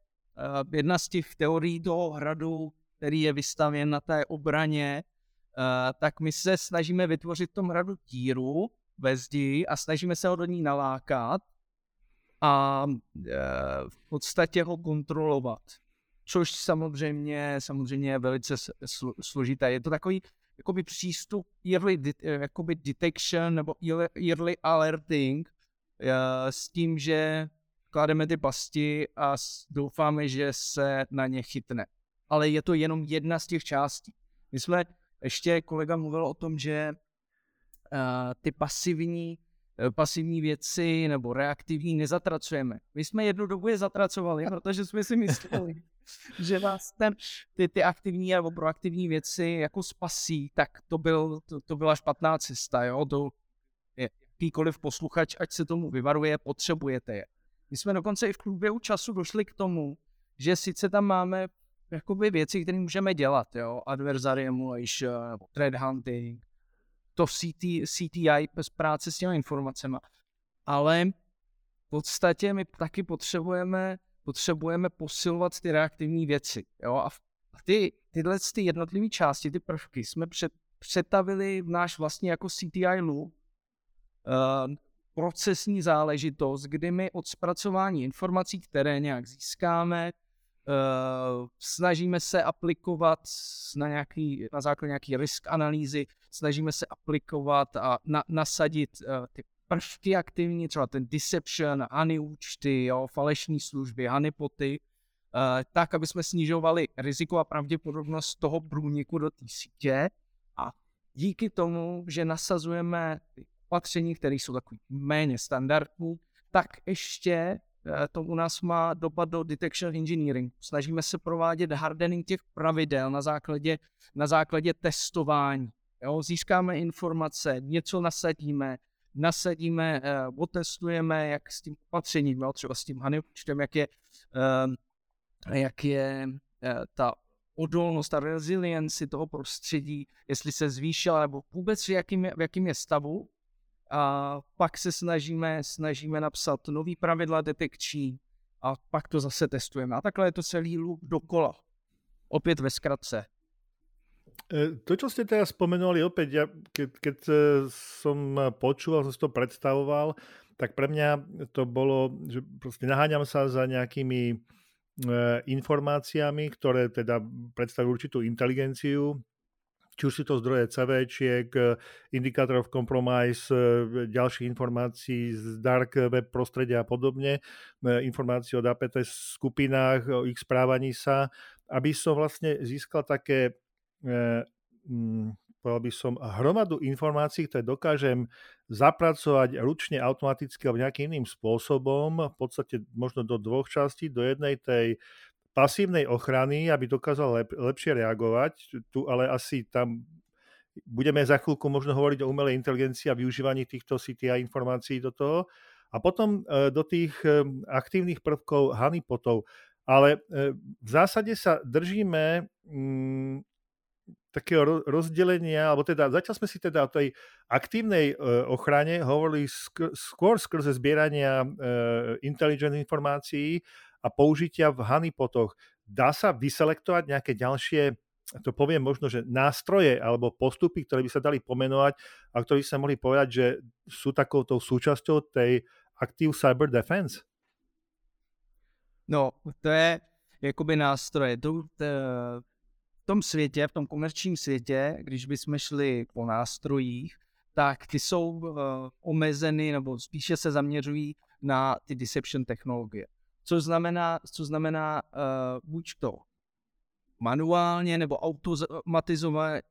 jedna z těch teorií toho hradu, který je vystavěn na té obraně, tak my se snažíme vytvořit v tom hradu díru ve zdi a snažíme se ho do ní nalákat a v podstatě ho kontrolovat, což samozřejmě, samozřejmě je velice složité. Je to takový jakoby přístup early jakoby detection nebo early alerting s tím, že klademe ty pasti a doufáme, že se na ně chytne. Ale je to jenom jedna z těch částí. My jsme, ještě kolega mluvil o tom, že uh, ty pasivní, pasivní věci nebo reaktivní nezatracujeme. My jsme jednu dobu je zatracovali, protože jsme si mysleli, že vás ten, ty, ty aktivní nebo proaktivní věci jako spasí, tak to, byl, to, to byla špatná cesta. Jo? To je, jakýkoliv posluchač, ať se tomu vyvaruje, potřebujete je. My jsme dokonce i v průběhu času došli k tomu, že sice tam máme jakoby věci, které můžeme dělat, jo, adversary emulation, nebo threat hunting, to C T I bez práce s těmi informacemi, ale v podstatě my taky potřebujeme, potřebujeme posilovat ty reaktivní věci, jo, a ty, tyhle ty jednotlivé části, ty prvky jsme před, přetavili v náš vlastně jako C T I loop, uh, procesní záležitost, kdy my od zpracování informací, které nějak získáme, Uh, snažíme se aplikovat na, nějaký, na základě nějaký risk analýzy, snažíme se aplikovat a na, nasadit uh, ty prvky aktivní, třeba ten deception, honey účty, jo, falešní služby, honeypoty, uh, tak, aby jsme snižovali riziko a pravděpodobnost toho průniku do té sítě a díky tomu, že nasazujeme ty opatření, které jsou takový méně standardní, tak ještě to u nás má dopad do detection engineering. Snažíme se provádět hardening těch pravidel na základě, na základě testování. Jo? Získáme informace, něco nasadíme, nasadíme, eh, otestujeme, jak s tím opatřením, jo? Třeba s tím honeypotem, jak je, eh, jak je eh, ta odolnost, ta resiliency toho prostředí, jestli se zvýšila, nebo vůbec v jakým je, v jakým je stavu. A pak se snažíme, snažíme napsat nový pravidla detekční a pak to zase testujeme. A takhle je to celý loop dokola. Opäť ve skratce. To, čo ste teraz spomenuli, opäť, ja, keď, keď som počúval, som si to predstavoval, tak pre mňa to bolo, že proste naháňam sa za nejakými informáciami, ktoré teda predstavujú určitú inteligenciu, či už sú to zdroje CVček, indikátorov compromise, ďalších informácií z dark web prostredia a podobne, informácií o A P T skupinách, o ich správaní sa, aby som vlastne získal také, povedal by som, hromadu informácií, ktoré dokážem zapracovať ručne, automaticky alebo nejakým iným spôsobom, v podstate možno do dvoch častí, do jednej tej pasívnej ochrany, aby dokázal lep, lepšie reagovať. Tu ale asi tam budeme za chvíľku možno hovoriť o umelej inteligencii a využívaní týchto C T I informácií do toho. A potom e, do tých e, aktívnych prvkov honeypotov. Ale e, v zásade sa držíme m, takého ro, rozdelenia, alebo teda zatiaľ sme si teda o tej aktívnej e, ochrane hovorili skr, skôr skrze zbierania e, intelligent informácií a použitia v honeypotoch. Dá sa vyselektovať nejaké ďalšie, to poviem možno, že nástroje alebo postupy, ktoré by sa dali pomenovať a ktoré by sa mohli povedať, že sú takouto súčasťou tej Active Cyber Defence? No, to je jakoby nástroje. V tom světě, v tom komerčním světě, když bychom šli po nástrojích, tak ty jsou omezeny nebo spíše se zaměřují na ty deception technologie. Co znamená, co znamená uh, buď to manuálně nebo automatizovaně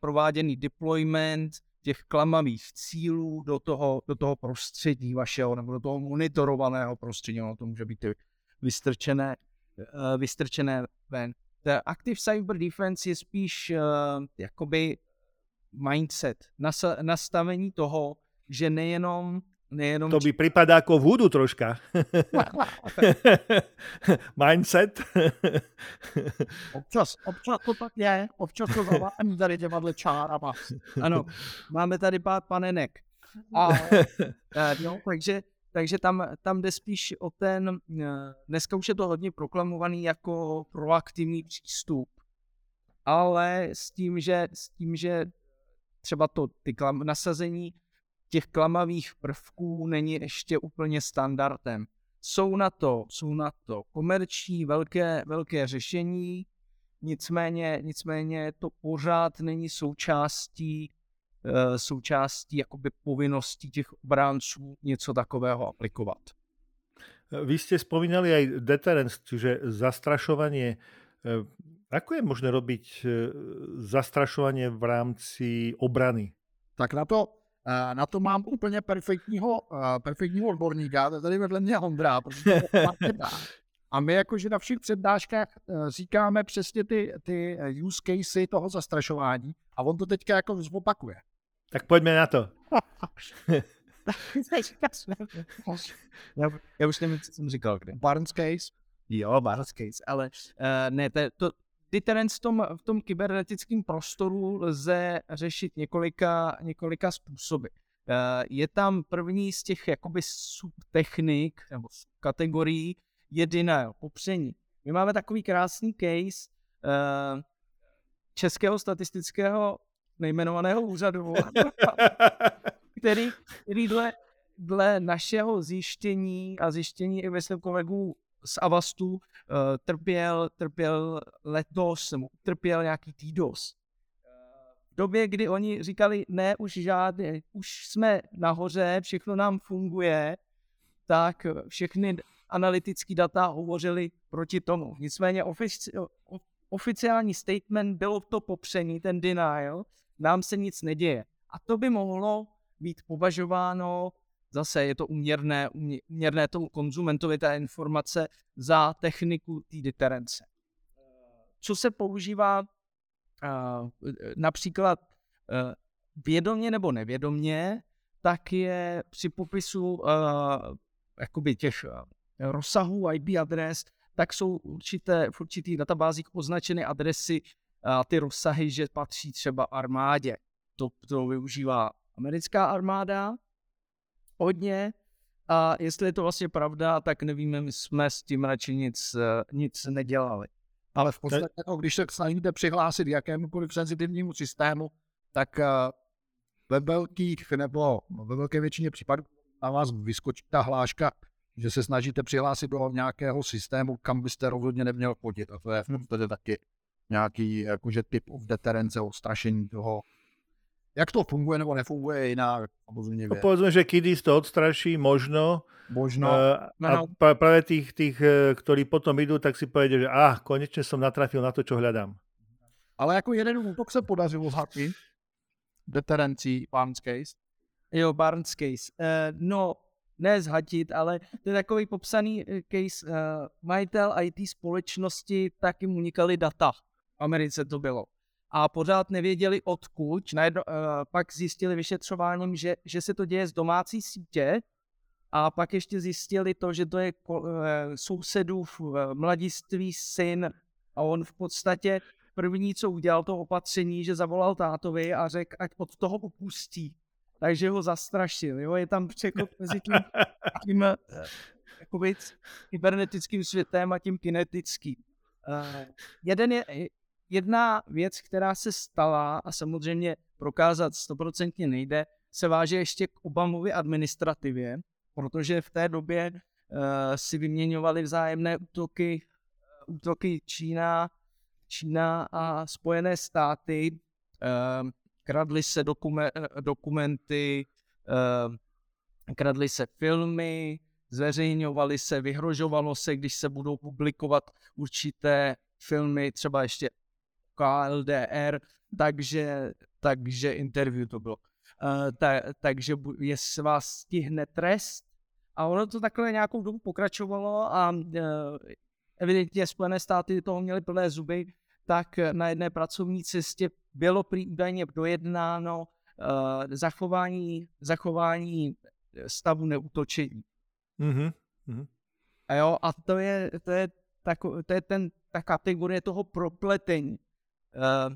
prováděný deployment těch klamavých cílů do toho, do toho prostředí vašeho nebo do toho monitorovaného prostředí. No, to může být vystrčené, uh, vystrčené ven. The Active Cyber Defence je spíš uh, jakoby mindset, nasa- nastavení toho, že nejenom Nejenom... To by pripadá ako vúdu troška. Mindset. Občas, občas to tak je. Občas to zavádím tady těma čárama. Ano, máme tady pár panenek. A, no, takže takže tam, tam jde spíš o ten, dneska už je to hodně proklamovaný jako proaktivní přístup, ale s tím, že, s tím, že třeba to ty klam, nasazení těch klamavých prvků není ještě úplně standardem. Jsou na to, jsou na to komerční velké, velké řešení, nicméně, nicméně to pořád není součástí, e, součástí jakoby povinností těch obránců něco takového aplikovat. Vy jste spomínali aj deterrence, čiže zastrašovanie. Ako je možné robiť zastrašovanie v rámci obrany? Tak na to Na to mám úplně perfektního, perfektního odborníka, to je tady vedle mě Ondra, protože a my jakože na všech přednáškách říkáme přesně ty, ty use casey toho zastrašování a on to teďka jako zopakuje. Tak pojďme na to. Já už nevím, co jsem říkal. Kde. Barnes case? Jo, Barnes case, ale uh, ne, to, to deterrence v tom, v tom kybernetickém prostoru lze řešit několika, několika způsoby. Je tam první z těch jakoby subtechnik nebo subkategorií je denial, popření. My máme takový krásný case Českého statistického nejmenovaného úřadu, který, který dle, dle našeho zjištění a zjištění i myslím kolegů z Avastu uh, trpěl, trpěl letos, nebo trpěl nějaký DDoS. V době, kdy oni říkali, ne, už žádný, už jsme nahoře, všechno nám funguje, tak všechny analytické data hovořili proti tomu. Nicméně ofici, oficiální statement bylo to popření, ten denial, nám se nic neděje. A to by mohlo být považováno, zase je to uměrné, uměrné tomu konzumentovi ta informace za techniku té deterence. Co se používá uh, například uh, vědomně nebo nevědomně, tak je při popisu uh, jakoby těch uh, rozsahů í pé adres, tak jsou určité, v určitých databázích označeny adresy a uh, ty rozsahy, že patří třeba armádě. To, to využívá americká armáda. Hodně a jestli je to vlastně pravda, tak nevíme, my jsme s tím radši nic, nic nedělali. Ale v podstatě, no, když se snažíte přihlásit jakémukoliv senzitivnímu systému, tak uh, ve velkých nebo ve velké většině případů na vás vyskočí ta hláška, že se snažíte přihlásit do nějakého systému, kam byste rozhodně neměl chodit. A to je v podstatě taky nějaký jakože, typ of deterence, odstrašení toho. Jak to funguje nebo nefunguje jinak? No, povedzme, že kedy to odstraší, možno. Možno. A práve tých, tých, ktorí potom idú, tak si povedia, že ah, konečne som natrafil na to, čo hľadám. Ale ako jeden útok sa podařilo zhaky. Deterenci, Barnes case. Jo, Barnes case. Uh, no, ne zhatit, ale to je takový popsaný case. Uh, majitel í té společnosti, tak jim unikali data. V Americe to bylo. A pořád nevěděli odkud, najedno, uh, pak zjistili vyšetřováním, že, že se to děje z domácí sítě a pak ještě zjistili to, že to je uh, sousedův uh, mladistvý syn a on v podstatě první, co udělal to opatření, že zavolal tátovi a řekl, ať od toho upustí, takže ho zastrašil, jo, je tam překop mezi tím, tím jakoby, kybernetickým světem a tím kinetickým. Uh, jeden je... Jedna věc, která se stala a samozřejmě prokázat stoprocentně nejde, se váže ještě k Obamově administrativě, protože v té době uh, si vyměňovali vzájemné útoky, útoky Čína, Čína a Spojené státy, uh, kradly se dokumen- dokumenty, uh, kradly se filmy, zveřejňovaly se, vyhrožovalo se, když se budou publikovat určité filmy, třeba ještě K L D R, takže, takže interview to bylo. Uh, ta, takže jestli vás stihne trest a ono to takhle nějakou dobu pokračovalo a uh, evidentně Spojené státy toho měly plné zuby, tak na jedné pracovní cestě bylo prý údajně dojednáno uh, zachování, zachování stavu neútočení. Mm-hmm. Mm-hmm. A jo, a to je, to je, tako, to je ten, ta kategorie toho propletení. Uh,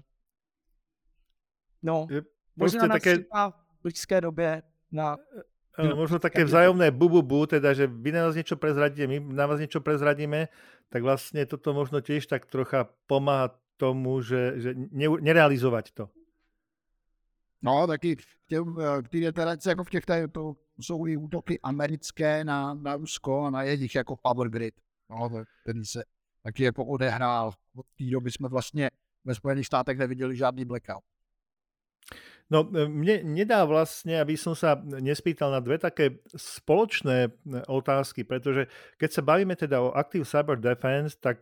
no, je možná nás také... v blízké době na... Možno také vzájomné bububu, teda, že vy na vás niečo prezradíte, my na vás niečo prezradíme, tak vlastne toto možno tiež tak trocha pomáha tomu, že, že nerealizovať to. No, taky v tý deteraci, jako v těch tady, to jsou i útoky americké na, na Rusko a na jejich jako power grid, no, který se taky jako odehrál. Od té doby jsme vlastně ve Spojených státech neviděli žádný blackout. No, mne nedá vlastne, aby som sa nespýtal na dve také spoločné otázky, pretože keď sa bavíme teda o Active Cyber Defense, tak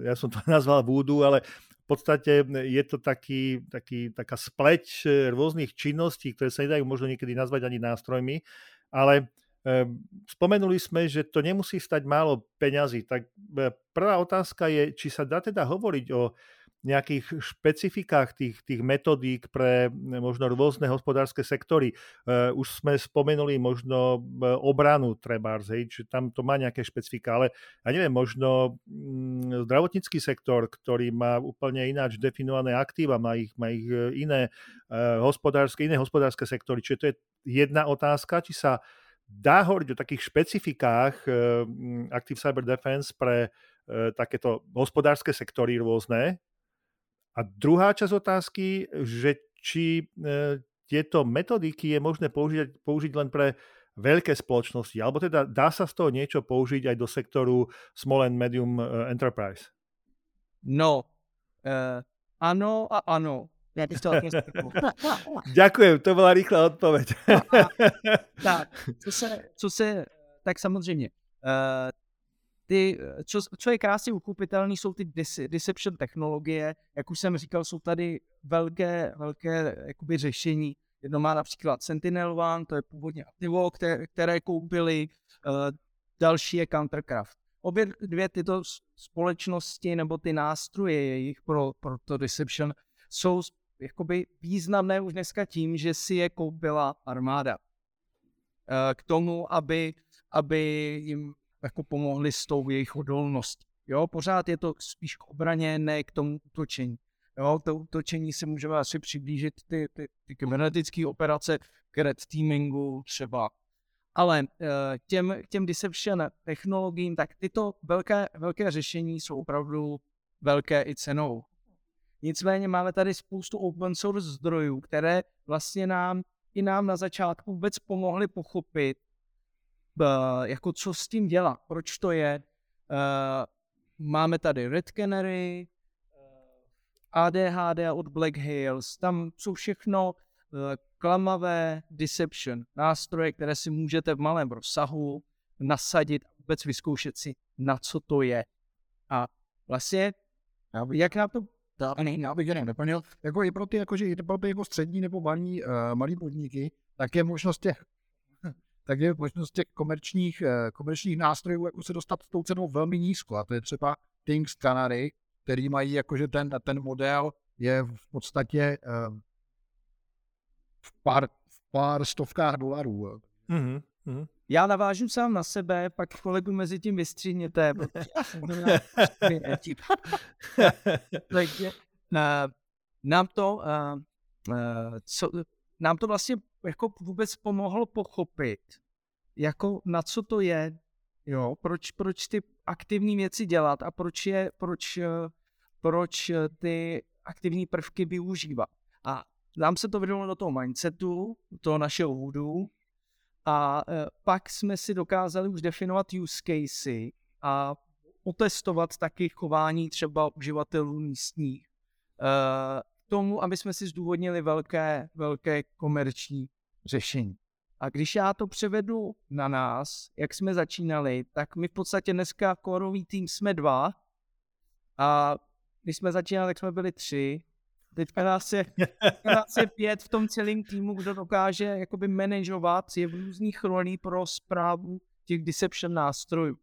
ja som to nazval voodoo, ale v podstate je to taký, taký, taká spleť rôznych činností, ktoré sa nedajú možno niekedy nazvať ani nástrojmi, ale spomenuli sme, že to nemusí stať málo peňazí. Tak prvá otázka je, či sa dá teda hovoriť o nejakých špecifikách tých, tých metodík pre možno rôzne hospodárske sektory. Už sme spomenuli možno obranu trebárs, hej, či tam to má nejaké špecifika, ale ja neviem, možno zdravotnícky sektor, ktorý má úplne ináč definované aktíva, má ich, má ich iné hospodárske, iné hospodárske sektory. Čiže to je jedna otázka, či sa dá hovoriť o takých špecifikách Active Cyber Defense pre takéto hospodárske sektory rôzne. A druhá časť otázky, že či e, tieto metodiky je možné použiť, použiť len pre veľké spoločnosti, alebo teda dá sa z toho niečo použiť aj do sektoru Small and Medium Enterprise? No, e, áno a áno. Ďakujem, to bola rýchla odpoveď. Tak, co se, co se, tak samozřejmě. E, Ty, co, co je krásně uchopitelný, jsou ty dis, deception technologie, jak už jsem říkal, jsou tady velké, velké jakoby, řešení. Jedno má například Sentinel jedna, to je původně Aptivo, které, které koupili, uh, další je Countercraft. Obě dvě tyto společnosti nebo ty nástroje jejich pro, pro to deception jsou jakoby, významné už dneska tím, že si je koupila armáda uh, k tomu, aby, aby jim jako pomohli s tou jejich odolností. Jo, pořád je to spíš k obraně, ne k tomu útočení. Jo, to útočení si můžeme asi přiblížit ty, ty, ty kybernetické operace k red teamingu třeba. Ale těm, těm deception technologiím, tak tyto velké, velké řešení jsou opravdu velké i cenou. Nicméně máme tady spoustu open source zdrojů, které vlastně nám i nám na začátku vůbec pomohly pochopit, jako co s tím dělat, proč to je. Máme tady Red Canary, á dé há dé od Black Hills, tam jsou všechno klamavé deception nástroje, které si můžete v malém rozsahu nasadit a vůbec vyzkoušet si, na co to je. A vlastně, jak nám to... Já bych jenom neplnil, jako i pro ty, jakože, i pro ty jako střední nebo malí, malí podniky, tak je možnost těch tak je možnost těch komerčních, komerčních nástrojů, jako se dostat s tou cenou velmi nízko. A to je třeba Things Canary, který mají jakože ten, ten model je v podstatě v pár, v pár stovkách dolarů. Mm-hmm. Mm-hmm. Já navážu sám na sebe, pak kolegu mezi tím vystříhněte. Takže nám to, co, nám to vlastně jako vůbec pomohlo pochopit, jako na co to je, jo, proč, proč ty aktivní věci dělat a proč, je, proč, proč ty aktivní prvky využívat. A nám se to vydalo do toho mindsetu, do toho našeho hoodu a e, pak jsme si dokázali už definovat use casey a otestovat taky chování třeba uživatelů místních. E, tomu, aby jsme si zdůvodnili velké, velké komerční řešení. A když já to převedu na nás, jak jsme začínali, tak my v podstatě dneska korový tým jsme dva a když jsme začínali, tak jsme byli tři. Teďka nás je, nás je pět v tom celém týmu, kdo dokáže jakoby manažovat, je v různých rolí pro správu těch deception nástrojů.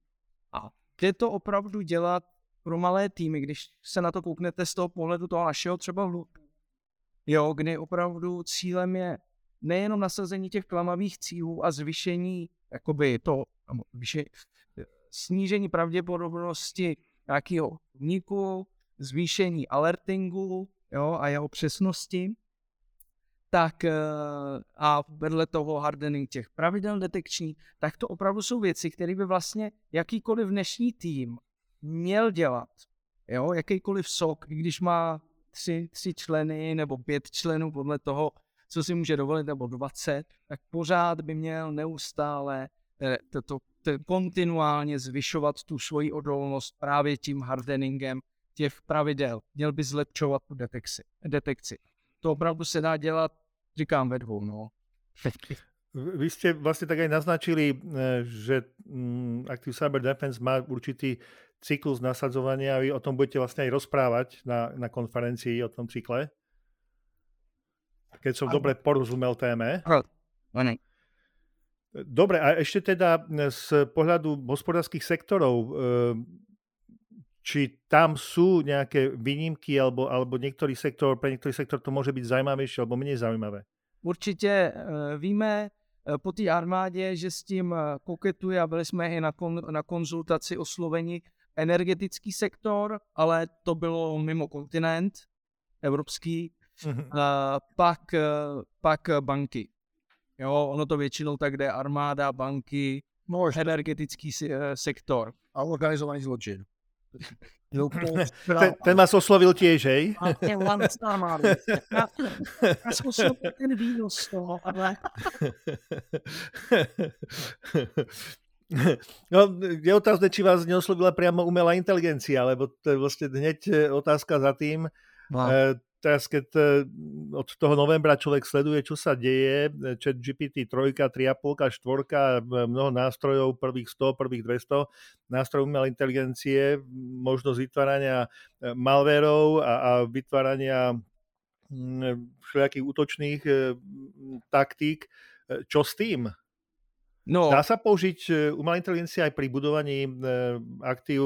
A jde to opravdu dělat pro malé týmy, když se na to kouknete z toho pohledu toho našeho třeba hlubu. Jo, kdy opravdu cílem je nejenom nasazení těch klamavých cílů a zvyšení, jakoby to, vyše, snížení pravděpodobnosti nějakého úniku, zvýšení alertingu, jo, a jeho přesnosti, tak a vedle toho hardening těch pravidel detekční, tak to opravdu jsou věci, které by vlastně jakýkoliv dnešní tým měl dělat. Jo, jakýkoliv S O C, i když má tři, tři členy nebo pět členů podle toho, co si může dovolit, nebo dvacet, tak pořád by měl neustále to, to, to, kontinuálně zvyšovat tu svoji odolnost právě tím hardeningem těch pravidel. Měl by zlepšovat tu detekci. detekci. To opravdu se dá dělat, říkám, ve dvou, no. Vy ste vlastne tak aj naznačili, že Active Cyber Defense má určitý cyklus nasadzovania a vy o tom budete vlastne aj rozprávať na, na konferencii o tom cykle. Keď som dobre porozumel téme. Dobre, a ešte teda z pohľadu hospodárskych sektorov, či tam sú nejaké výnimky, alebo, alebo niektorý sektor, pre niektorý sektor to môže byť zaujímavejšie alebo menej zaujímavé? Určitě víme po té armádě, že s tím koketuje, a byli jsme i na, kon, na konzultaci osloveni energetický sektor, ale to bylo mimo kontinent evropský, a pak, pak banky. Jo, ono to většinou tak jde armáda, banky, no, energetický sektor. A organizovaný zločin. Ten, ten vás oslovil tiež, hej? Nás oslovil ten výnos toho, ale... No, je otázne, či vás neoslovila priamo umelá inteligencia, lebo to je vlastne hneď otázka za tým. Wow. Teraz, keď od toho novembra človek sleduje, čo sa deje, chat G P T tri, tri celé päť, štyri, mnoho nástrojov, prvých sto, prvých dvesto, nástrojov umelej inteligencie, možnosť vytvárania malverov a, a vytvárania všelijakých útočných taktík. Čo s tým? No. Dá sa použiť umelá inteligencia aj pri budovaní aktív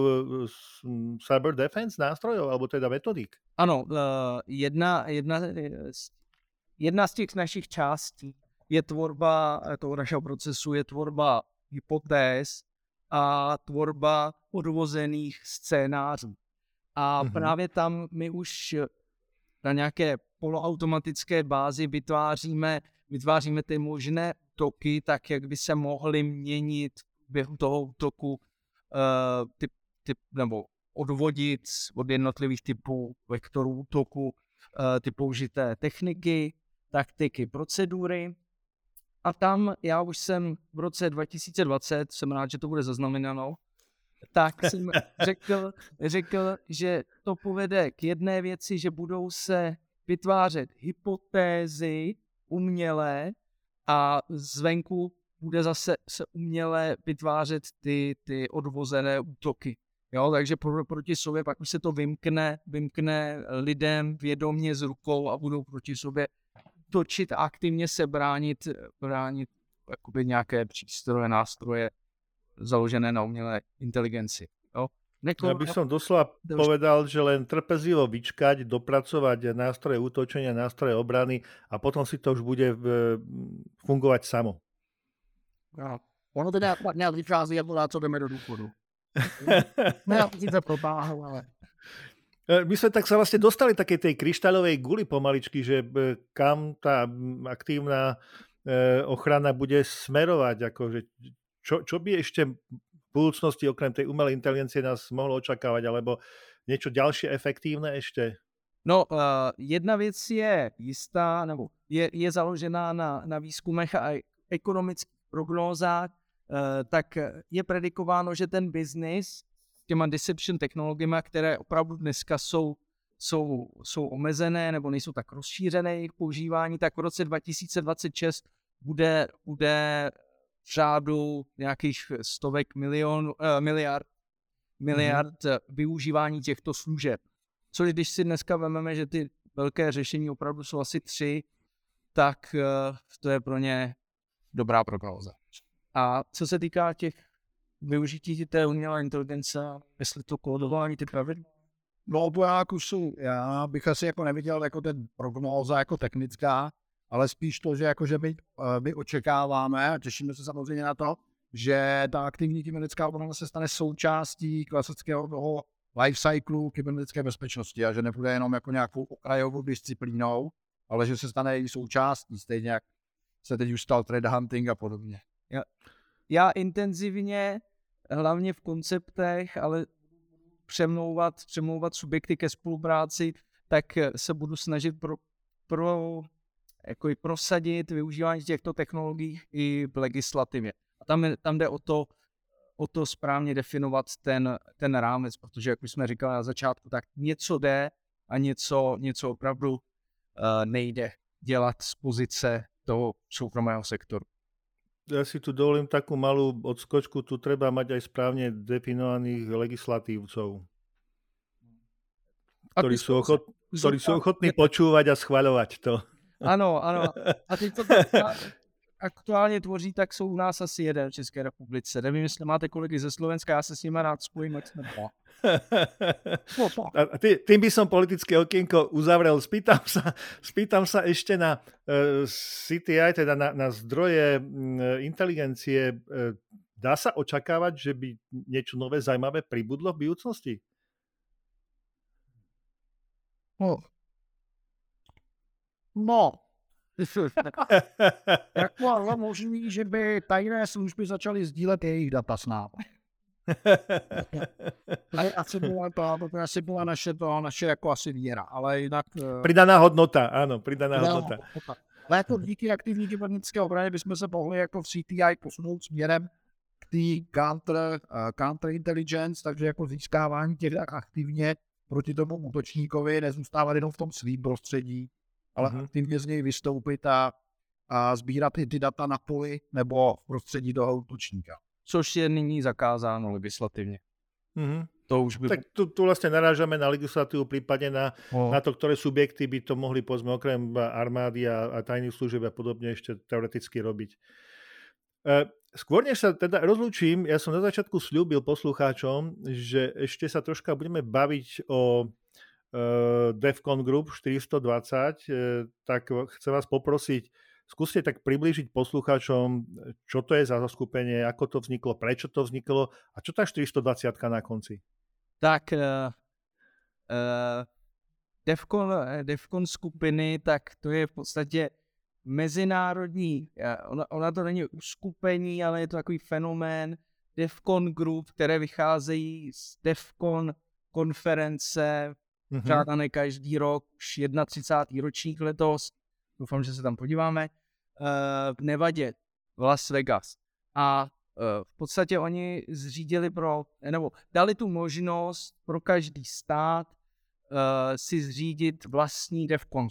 cyber defense nástrojov, alebo teda metodík? Ano, jedna, jedna, jedna z těch našich částí je tvorba toho našeho procesu, je tvorba hypotéz a tvorba odvozených scénářů. A mm-hmm. právě tam my už na nějaké poloautomatické bázi vytváříme, vytváříme ty možné útoky, tak jak by se mohly měnit během toho útoku uh, typ, typ, nebo odvodit od jednotlivých typů vektorů útoku, uh, ty použité techniky, taktiky, procedury. A tam já už jsem v roce dva tisíce dvacet, jsem rád, že to bude zaznamenáno, tak jsem řekl, řekl, že to povede k jedné věci, že budou se vytvářet hypotézy umělé a zvenku bude zase se uměle vytvářet ty, ty odvozené útoky. Jo, takže proti sobě pak už se to vymkne, vymkne lidem vědomě z rukou a budou proti sobě točit a aktivně se bránit, bránit jakoby nějaké přístroje, nástroje založené na umělé inteligenci. Jo. Neko... Ja by som doslova povedal, že len trpezlivo vyčkať, dopracovať nástroje útočenia, nástroje obrany a potom si to už bude fungovať samo. Áno. Ono teda vychází, ako dá, co jdeme do důchodu. No, to propáhol, ale... My sme tak sa vlastne dostali takej tej kryštáľovej guli pomaličky, že kam tá aktívna ochrana bude smerovať. Akože, čo, čo by ešte... v budúcnosti okrem tej umelej inteligencie nás mohlo očakávať, alebo niečo ďalšie efektívne ešte? No, uh, jedna vec je jistá, nebo je, je založená na, na výzkumech a ekonomických prognózách, uh, tak je predikováno, že ten biznis s těma deception technologiemi, které opravdu dneska jsou, jsou, jsou omezené nebo nejsou tak rozšířené jejich používání, tak v roce dva tisíce dvacet šest bude, bude v řádu nějakých stovek milion, eh, miliard, miliard mm. využívání těchto služeb. Což když si dneska vememe, že ty velké řešení opravdu jsou asi tři, tak eh, to je pro ně dobrá prognóza. A co se týká těch využití té umělé inteligence, jestli to kódování, ty pravidla? No obojáku jsou, já bych asi jako neviděl jako ten prognóza jako technická, ale spíš to, že jakože my, my očekáváme a těšíme se samozřejmě na to, že ta aktivní kybernetická obrana se stane součástí klasického toho lifecyclu kybernetické bezpečnosti a že nebude jenom jako nějakou okrajovou disciplínou, ale že se stane i součástí, stejně jak se teď už stal threat hunting a podobně. Já, já intenzivně, hlavně v konceptech, ale přemlouvat, přemlouvat subjekty ke spolupráci, tak se budu snažit pro, pro jako i prosadit využívání těchto technologií i v legislativě. A tam, tam jde o to, o to správně definovat ten, ten rámec, protože jak už jsme říkali na začátku, tak něco jde a něco, něco opravdu uh, nejde dělat z pozice toho soukromého sektoru. Ja si tu dovolím takú malú odskočku, tu treba mať aj správne definovaných legislatívcov, ktorí sú, ochot, ktorí sú ochotní počúvať a schvaľovať to. Áno, áno. A teď to aktuálne tvoří, tak sú u nás asi jeden v Českej republice. Neviem, jestli máte kolegy ze Slovenska, ja sa s nimi rád spojím, ať sme dva. A tý, tým by som politické okienko uzavrel. Spýtam sa, spýtam sa ešte na uh, C T I, teda na, na zdroje uh, inteligencie. Uh, dá sa očakávať, že by niečo nové zaujímavé pribudlo v budúcnosti? No. No. Jako ale možný, že by tajné služby začaly sdílet jejich data s námi. A co byla to, to asi byla naše, to, naše jako asi víra, ale jinak... Pridaná hodnota, ano, pridaná, pridaná hodnota. hodnota. Ale jako díky aktivní kybernetické obraně bychom se mohli jako v C T I posunout směrem k té counter, uh, counterintelligence, takže jako získávání těch tak aktivně proti tomu útočníkovi, nezůstávat jenom v tom svým prostředí, ale mm-hmm. aktivně z něj vystoupit a, a sbírat i ty data na poli nebo v prostředí toho útočníka. Což je nyní zakázáno legislativně. Mm-hmm. To už by... Tak tu, tu vlastne narážame na legislatívu, prípadne na, oh. na to, ktoré subjekty by to mohli pozme okrem armády a, a tajných služieb a podobne ešte teoreticky robiť. E, skôr než sa teda rozlúčim, ja som na začiatku sľúbil poslucháčom, že ešte sa troška budeme baviť o e, DEF CON Group štyristo dvadsať, e, tak chcem vás poprosiť, skúste tak priblížiť poslucháčom, čo to je za zoskupenie, ako to vzniklo, prečo to vzniklo a čo tá štyristo dvadsať na konci? Tak uh, uh, DEFCON, DEFCON skupiny, tak to je v podstatě mezinárodní, ona, ona to není uskupení, ale je to takový fenomén DEFCON Group, které vycházejí z DEFCON konference, mm-hmm. žádané každý rok, už třicátý první ročník letos. Doufám, že se tam podíváme, v Nevadě, v Las Vegas. A v podstatě oni zřídili pro, nebo dali tu možnost pro každý stát si zřídit vlastní DEFCON,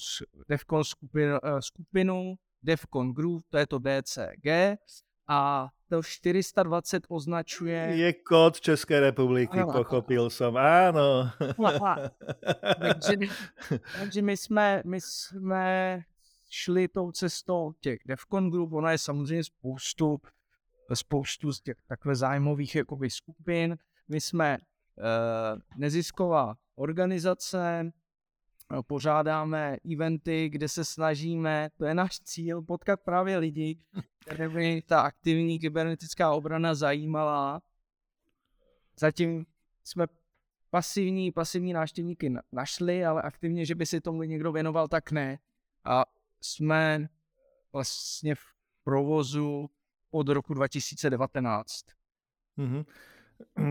DEFCON skupinu, skupinu, DEFCON Group, to je to D C G, a to štyristo dvadsať označuje... Je kód České republiky, ano, pochopil som, áno. Takže, takže my jsme... My jsme šli tou cestou těch DEFCON Group, ona je samozřejmě spoustu, spoustu z těch takhle zájmových jakoby skupin. My jsme e, nezisková organizace, pořádáme eventy, kde se snažíme, to je náš cíl, potkat právě lidi, které by ta aktivní kybernetická obrana zajímala. Zatím jsme pasivní, pasivní návštěvníky našli, ale aktivně, že by si tomu někdo věnoval, tak ne. A jsme vlastně v provozu od roku dvetisíc devätnásť. Mm-hmm.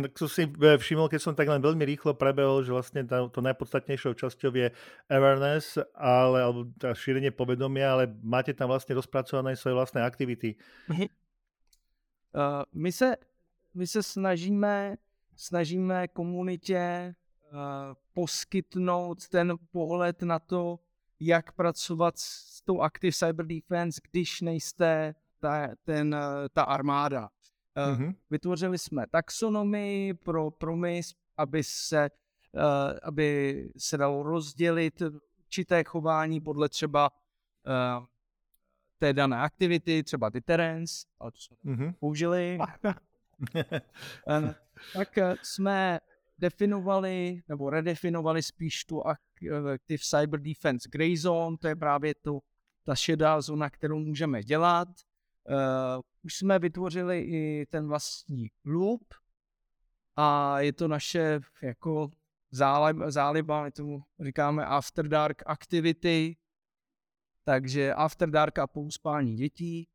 Tak som si všimol, keď som tak len veľmi rýchlo prebehol, že vlastne to najpodstatnejšou časťou je awareness, ale, alebo šírenie povedomia, ale máte tam vlastne rozpracované svoje vlastné aktivity. Mm-hmm. Uh, my, se, my se snažíme, snažíme komunitě uh, poskytnout ten pohled na to, jak pracovat s tou Active Cyber Defence, když nejste ta, ten, ta armáda. Mm-hmm. Vytvořili jsme taxonomii pro promis, aby se, aby se dalo rozdělit určité chování podle třeba té dané aktivity, třeba deterrence, ale to jsme mm-hmm. použili. Tak jsme definovali, nebo redefinovali spíš tu Active Cyber Defence Grey Zone, to je právě to ta šedá zóna, kterou můžeme dělat. Uh, už jsme vytvořili i ten vlastní loop a je to naše jako záliba, my tomu říkáme after dark activity, takže after dark a pouspání dětí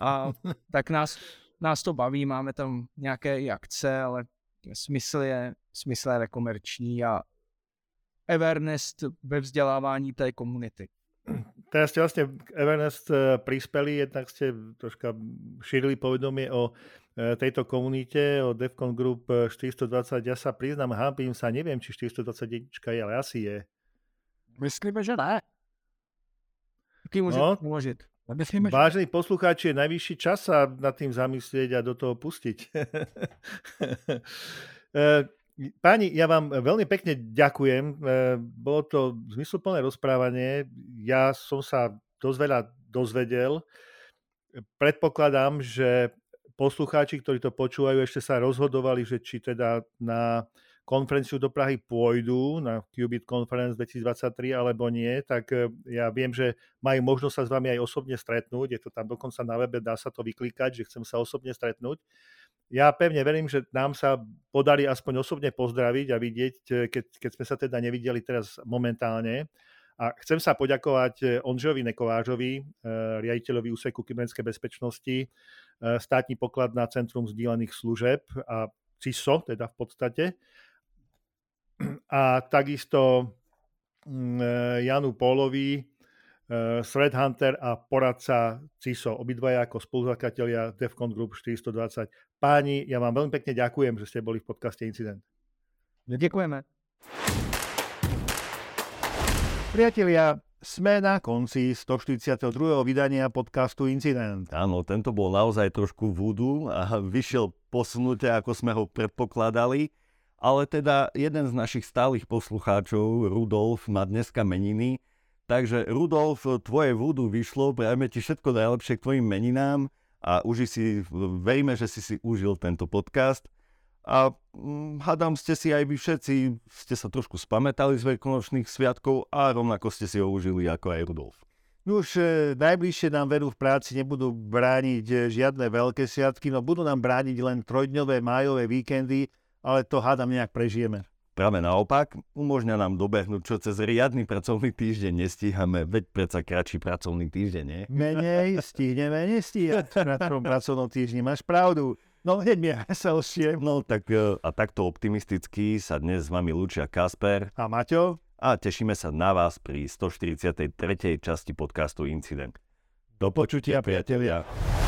a tak nás, nás to baví, máme tam nějaké i akce, ale smysl je, smysl je nekomerční a awareness ve vzdělávání té komunity. Teraz ste vlastne Evernest prispeli, jednak ste troška šírili povedomie o tejto komunite, o DEF CON Group štyristo dvadsať. Ja sa priznám, hápim sa, neviem, či štyristo dvadsať je, ale asi je. Myslíme, že ne. Kým môže no, uložiť? Myslíme, vážení poslucháči, je najvyšší čas sa nad tým zamyslieť a do toho pustiť. Páni, ja vám veľmi pekne ďakujem. Bolo to zmysluplné rozprávanie. Ja som sa dosť veľa dozvedel. Predpokladám, že poslucháči, ktorí to počúvajú, ešte sa rozhodovali, že či teda na konferenciu do Prahy pôjdu, na Qubit Conference dvetisícdvadsaťtri alebo nie, tak ja viem, že majú možnosť sa s vami aj osobne stretnúť. Je to tam dokonca na webe, dá sa to vyklikať, že chcem sa osobne stretnúť. Ja pevne verím, že nám sa podarí aspoň osobne pozdraviť a vidieť, keď, keď sme sa teda nevideli teraz momentálne. A chcem sa poďakovať Ondřejovi Nekovážovi, riaditeľovi úseku kybernetickej bezpečnosti, státni pokladná Centrum sdílených služeb a C I S O teda v podstate. A takisto Janu Pólovi, Threat Hunter a poradca C I S O, obidvaja ako spoluzakladatelia DEF CON Group štyristo dvadsať. Páni, ja vám veľmi pekne ďakujem, že ste boli v podcaste Incident. Ďakujeme. Priatelia, sme na konci stoštyridsiateho druhého vydania podcastu Incident. Áno, tento bol naozaj trošku voodoo a vyšiel posunuté, ako sme ho predpokladali, ale teda jeden z našich stálych poslucháčov, Rudolf, má dneska meniny. Takže, Rudolf, tvoje voodoo vyšlo, prajeme ti všetko najlepšie k tvojim meninám a uži si, veríme, že si si užil tento podcast. A hm, hádam ste si aj vy všetci, ste sa trošku spamätali z veľkonočných sviatkov a rovnako ste si ho užili ako aj Rudolf. No už e, najbližšie nám veru v práci nebudú brániť žiadne veľké sviatky, no budú nám brániť len trojdňové májové víkendy, ale to hádam nejak prežijeme. Práve naopak, umožňa nám dobehnúť, čo cez riadny pracovný týždeň nestíhame, veď predsa kratší pracovný týždeň, nie? Menej stihneme nestíhať na tom pracovnom týždni, máš pravdu. No hneď mi veselšie. No tak a takto optimisticky sa dnes s vami lúčia Kasper a Maťo a tešíme sa na vás pri stoštyridsiatej tretej časti podcastu Incident. Do počutia, priatelia.